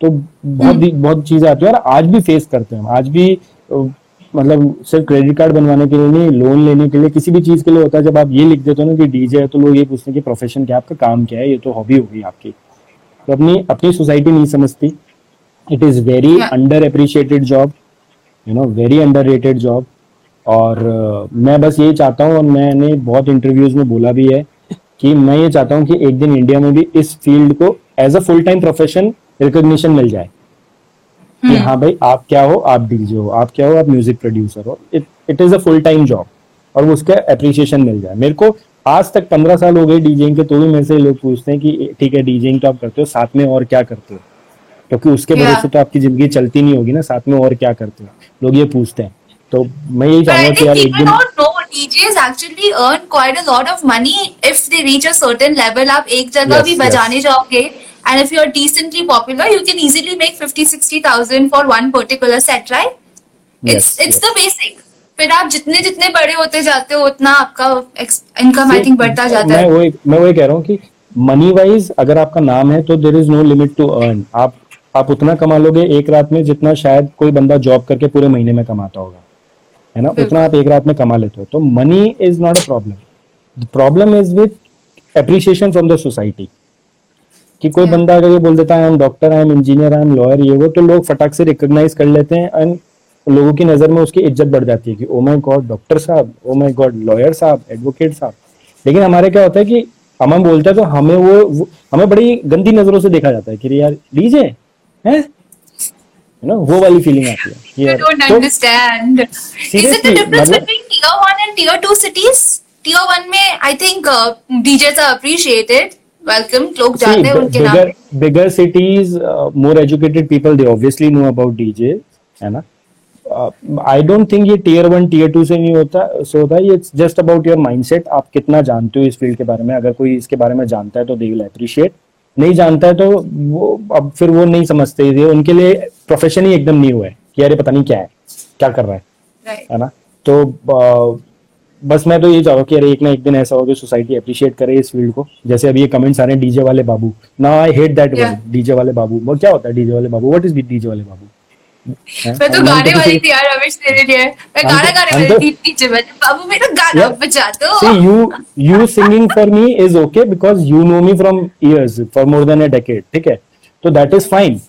तो बहुत चीज़ें आती है और आज भी फेस करते हैं, आज भी मतलब सिर्फ क्रेडिट कार्ड बनवाने के लिए नहीं, लोन लेने के लिए, किसी भी चीज़ के लिए होता है। जब आप ये लिख देते हो ना कि डीजे है तो लोग ये पूछते हैं कि प्रोफेशन क्या है, आपका काम क्या है, ये तो हॉबी होगी आपकी। तो अपनी सोसाइटी नहीं समझती, it is very underappreciated job, you know, very under rated job. और मैं बस ये चाहता हूँ, और मैंने बहुत इंटरव्यूज में बोला भी है कि मैं ये चाहता हूँ कि एक दिन इंडिया में भी इस फील्ड को as a full time profession recognition मिल जाए कि हाँ भाई आप क्या हो, आप डीजे हो, आप क्या हो, आप म्यूजिक प्रोड्यूसर हो, it is a full time job, और वो उसका अप्रिशिएशन मिल जाए। मेरे को आज तक 15 साल हो गए डीजेइंग के, तो भी मेरे से लोग पूछते हैं कि ठीक है डीजेइंग तो आप करते हो, साथ में और क्या करते हो, क्योंकि उसके वजह से तो आपकी जिंदगी चलती नहीं होगी ना, साथ में और क्या करते हो, लोग ये पूछते हैं। तो मैं यही चाहूंगा कि यार एक दिन, DJs actually earn quite a lot of money if they reach a certain level. आप एक जगह भी बजाने जाओगे and if you are decently popular you can easily make 50-60,000 for one particular set, right? It's the basic. फिर आप जितने जितने बड़े होते जाते हो उतना आपका इनकम आई थिंक बढ़ता जाता है। मैं वही कह रहा हूँ कि मनी वाइज अगर आपका नाम है तो there is no limit to earn. आप उतना कमा लोगे एक रात में जितना शायद कोई बंदा जॉब करके पूरे महीने में कमाता होगा, है ना, उतना आप एक रात में कमा लेते हो। तो money is not a problem, the problem is with appreciation from the society कि कोई बंदा अगर ये बोल देता है I am doctor, I am engineer, I am lawyer, ये वो, तो लोग फटाक से रिकॉग्नाइज कर लेते हैं एंड लोगों की नज़र में उसकी इज्जत बढ़ जाती है कि ओ माय गॉड डॉक्टर साहब, ओ माय गॉड लॉयर साहब, एडवोकेट साहब। लेकिन हमारे क्या होता है कि हम बोलते हैं तो हमें वो हमें बड़ी गंदी नज़रों से देखा जाता है कि यार डीजे है, you know, वो वाली फीलिंग आती है। You don't understand. Is it the difference between tier 1 and tier 2 cities? Tier 1 में I think DJs are appreciated, welcomed, लोग जाते हैं उनके नाम पे। Bigger cities, more educated people, they obviously know about DJs, है ना? I don't think ये tier 1, tier 2 से नहीं होता, so that it's just about your mindset. आप कितना जानते हो इस फील्ड के बारे में? अगर कोई इसके बारे में जानता है तो they will appreciate. नहीं जानता है तो वो अब फिर वो नहीं समझते, ये उनके लिए प्रोफेशन ही एकदम न्यू है कि अरे पता नहीं क्या है, क्या कर रहा है, है ना। तो बस मैं तो ये चाहूँ कि अरे एक ना एक दिन ऐसा हो कि सोसाइटी अप्रिशिएट करे इस फील्ड को। जैसे अभी ये कमेंट्स आ रहे हैं डीजे वाले बाबू, ना I hate that word DJ वाले बाबू। वो क्या होता है डीजे वाले बाबू, व्हाट इज डीजे वाले बाबू? मैं तो गाने वाली थी यार रमेश, तेरे लिए मैं गाना गाने वाली थी। डीजे वाले बाबू मेरा गाना बजा दो। See you singing for me is okay because you know me from years for more than a decade, ठीक है, तो that is fine.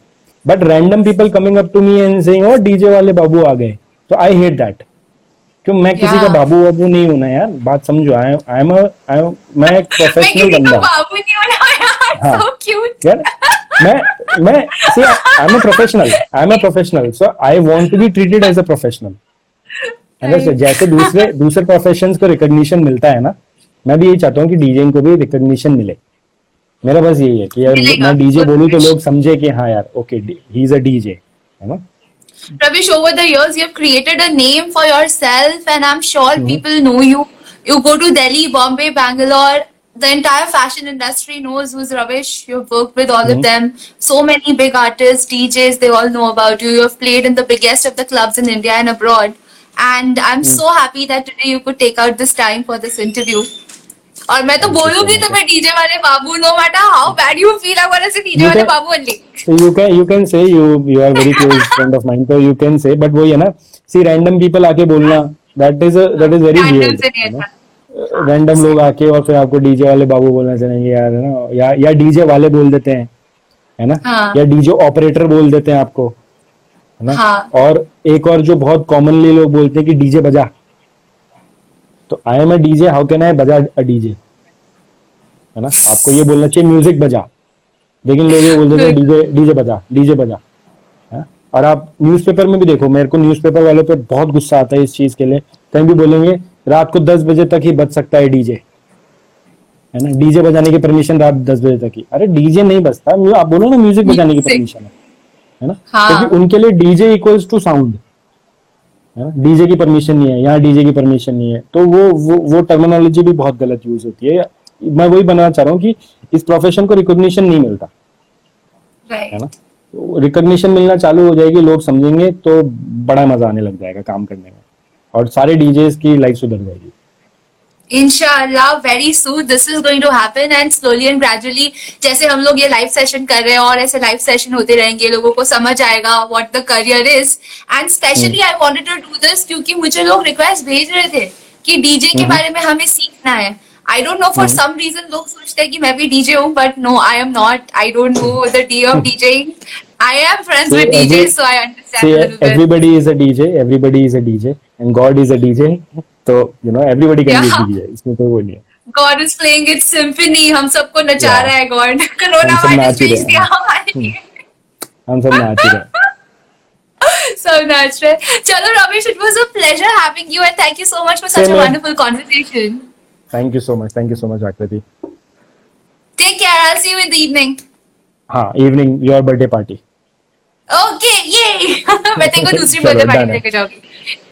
But random people coming up to me and saying oh DJ वाले बाबू आ गए, तो आई hate that. क्यों? मैं किसी का बाबू वाबू नहीं होना यार, बात समझो। मैं एक प्रोफेशनल बंदा, मैं see, I'm a professional, so I want to be treated as a professional. जैसे दूसरे प्रोफेशंस को रिकॉग्निशन मिलता है ना, मैं भी यही चाहता हूँ कि डीजेइंग को भी रिकॉग्निशन मिले। मेरा बस यही है कि यार मैं डीजे बोलूँ तो लोग समझे कि हाँ यार okay he is a DJ, है ना। Ravish, over the years you have created a name for yourself and I'm sure people know you. You go to Delhi, Bombay, Bangalore. The entire fashion industry knows who's Ravish. You've worked with all of them. So many big artists, DJs, they all know about you. You've played in the biggest of the clubs in India and abroad. And I'm so happy that today you could take out this time for this interview. और मैं तो बोलूंगी तो मैं DJ वाले बाबू, no matter how bad you feel, I want to say DJ वाले बाबू only. You can say you are very close friend of mine, तो यू कैन से. बट वही है ना, सी रैंडम पीपल आके बोलना, that is very weird. Random लोग आके और फिर आपको डीजे वाले बाबू बोलना चाहिए यार, है ना, या डीजे वाले बोल देते हैं, है ना, या डीजे ऑपरेटर बोल देते हैं आपको, है ना. और एक और जो बहुत कॉमनली लोग बोलते हैं कि डीजे बजा, तो I am a DJ, how can I बजा अ डीजे, है ना. आपको ये बोलना चाहिए म्यूजिक बजा, लेकिन लोग ये बोल देते हैं डीजे बजा. और आप न्यूज़पेपर में भी देखो, मेरे को न्यूज़पेपर वालों पे बहुत गुस्सा आता है इस चीज के लिए. कहीं भी बोलेंगे रात को 10 बजे तक ही बज सकता है डीजे, है ना, डीजे बजाने की परमिशन रात 10 बजे तक ही. अरे डीजे नहीं बजता, आप बोलो ना म्यूजिक बजाने की परमिशन है ना, क्योंकि उनके लिए DJ equals to sound, DJ की परमिशन नहीं है, यहाँ डीजे की परमिशन नहीं है. तो वो टर्मिनोलॉजी भी बहुत गलत यूज होती है. मैं वही बनाना चाह रहा हूँ कि इस प्रोफेशन को रिकॉग्निशन नहीं मिलता, है ना. रिकॉग्निशन मिलना चालू हो जाएगी, लोग समझेंगे, तो बड़ा मजा आने लग जाएगा काम करने में, और सारे डीजेस की लाइफ सुधर जाएगी. Inshallah, very soon this is going to happen and slowly and gradually, जैसे हम लोग ये लाइव सेशन कर रहे हैं और ऐसे लाइव सेशन होते रहेंगे, लोगों को समझ आएगा what the career is. And specially I wanted to do this क्योंकि मुझे लोग रिक्वेस्ट भेज रहे थे कि डीजे के बारे में हमें सीखना है. I don't know, for some reason लोग सोचते हैं कि मैं भी डीजे हूँ, but no, I am not. I don't know the D of DJing. I am friends with DJs, so I understand a little bit. Everybody is a DJ. Everybody is a DJ, and God is a DJ. So, you know, everybody can be DJ. इसमें कोई वो नहीं है. God is playing its symphony. हम सबको नचा रहा है God. Corona virus भेज दिया हमारे लिए. हम सब नाच रहे हैं. So natural. चलो Ravish, it was a pleasure having you, and thank you so much for such a wonderful conversation. Thank you so much. Thank you so much, Akriti. Take care. I'll see you in the evening. हाँ, evening, your birthday party. Okay, yay! मैं तेरे को दूसरी birthday party लेके जाऊँगी.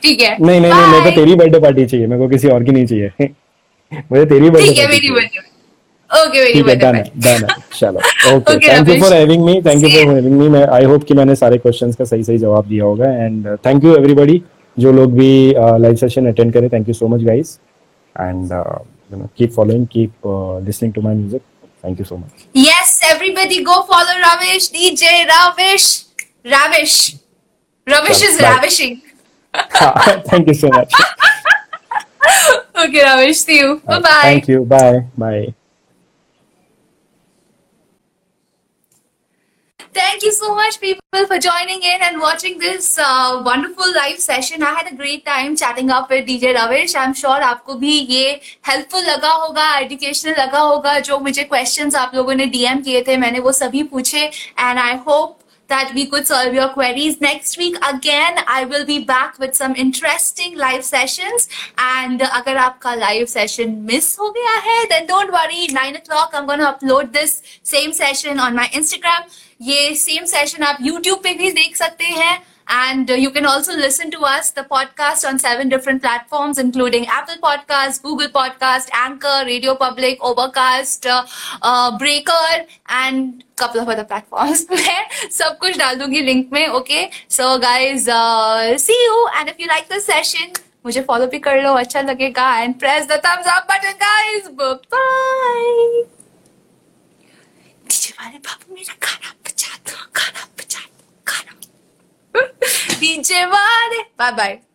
ठीक है. नहीं, मेरे को तेरी birthday party चाहिए. मेरे को किसी और की नहीं चाहिए. मुझे तेरी birthday. ठीक है, मेरी birthday. Okay, मेरी birthday party. दाना. चलो. Okay. Thank you for having me. Thank you for having me. I hope कि मैंने सारे questions का सही जवाब दिया होगा. And thank you everybody, जो लोग भी live session attend करें. Thank you so much, guys. And you know, keep following, keep listening to my music. Thank you so much. Yes, everybody go follow Ravish, DJ Ravish. Ravish is bye. Ravishing. Thank you so much. Okay, Ravish, see you. Bye bye. Thank you. Bye. Thank you so much, people, for joining in and watching this wonderful live session. I had a great time chatting up with DJ Ravish. I'm sure आपको भी ये helpful लगा होगा, educational लगा होगा. जो मुझे questions आप लोगों ने DM किए थे, मैंने वो सभी पूछे. And I hope that we could solve your queries. Next week again, I will be back with some interesting live sessions. And अगर आपका live session miss हो गया है, then don't worry. 9 o'clock, I'm going to upload this same session on my Instagram. ये same session आप YouTube पे भी देख सकते हैं. And you can also listen to us, the podcast, on 7 different platforms, including Apple Podcasts, Google Podcasts, Anchor, Radio Public, Overcast, Breaker, and couple of other platforms. मैं सब कुछ डाल दूंगी लिंक में. Okay, so guys, see you. And if you like this session, मुझे follow भी कर लो, अच्छा लगेगा. And press the thumbs up button, guys. Bye. DJ वाले बाबू मेरा खाना बचा. डीजे वाले, बाय बाय.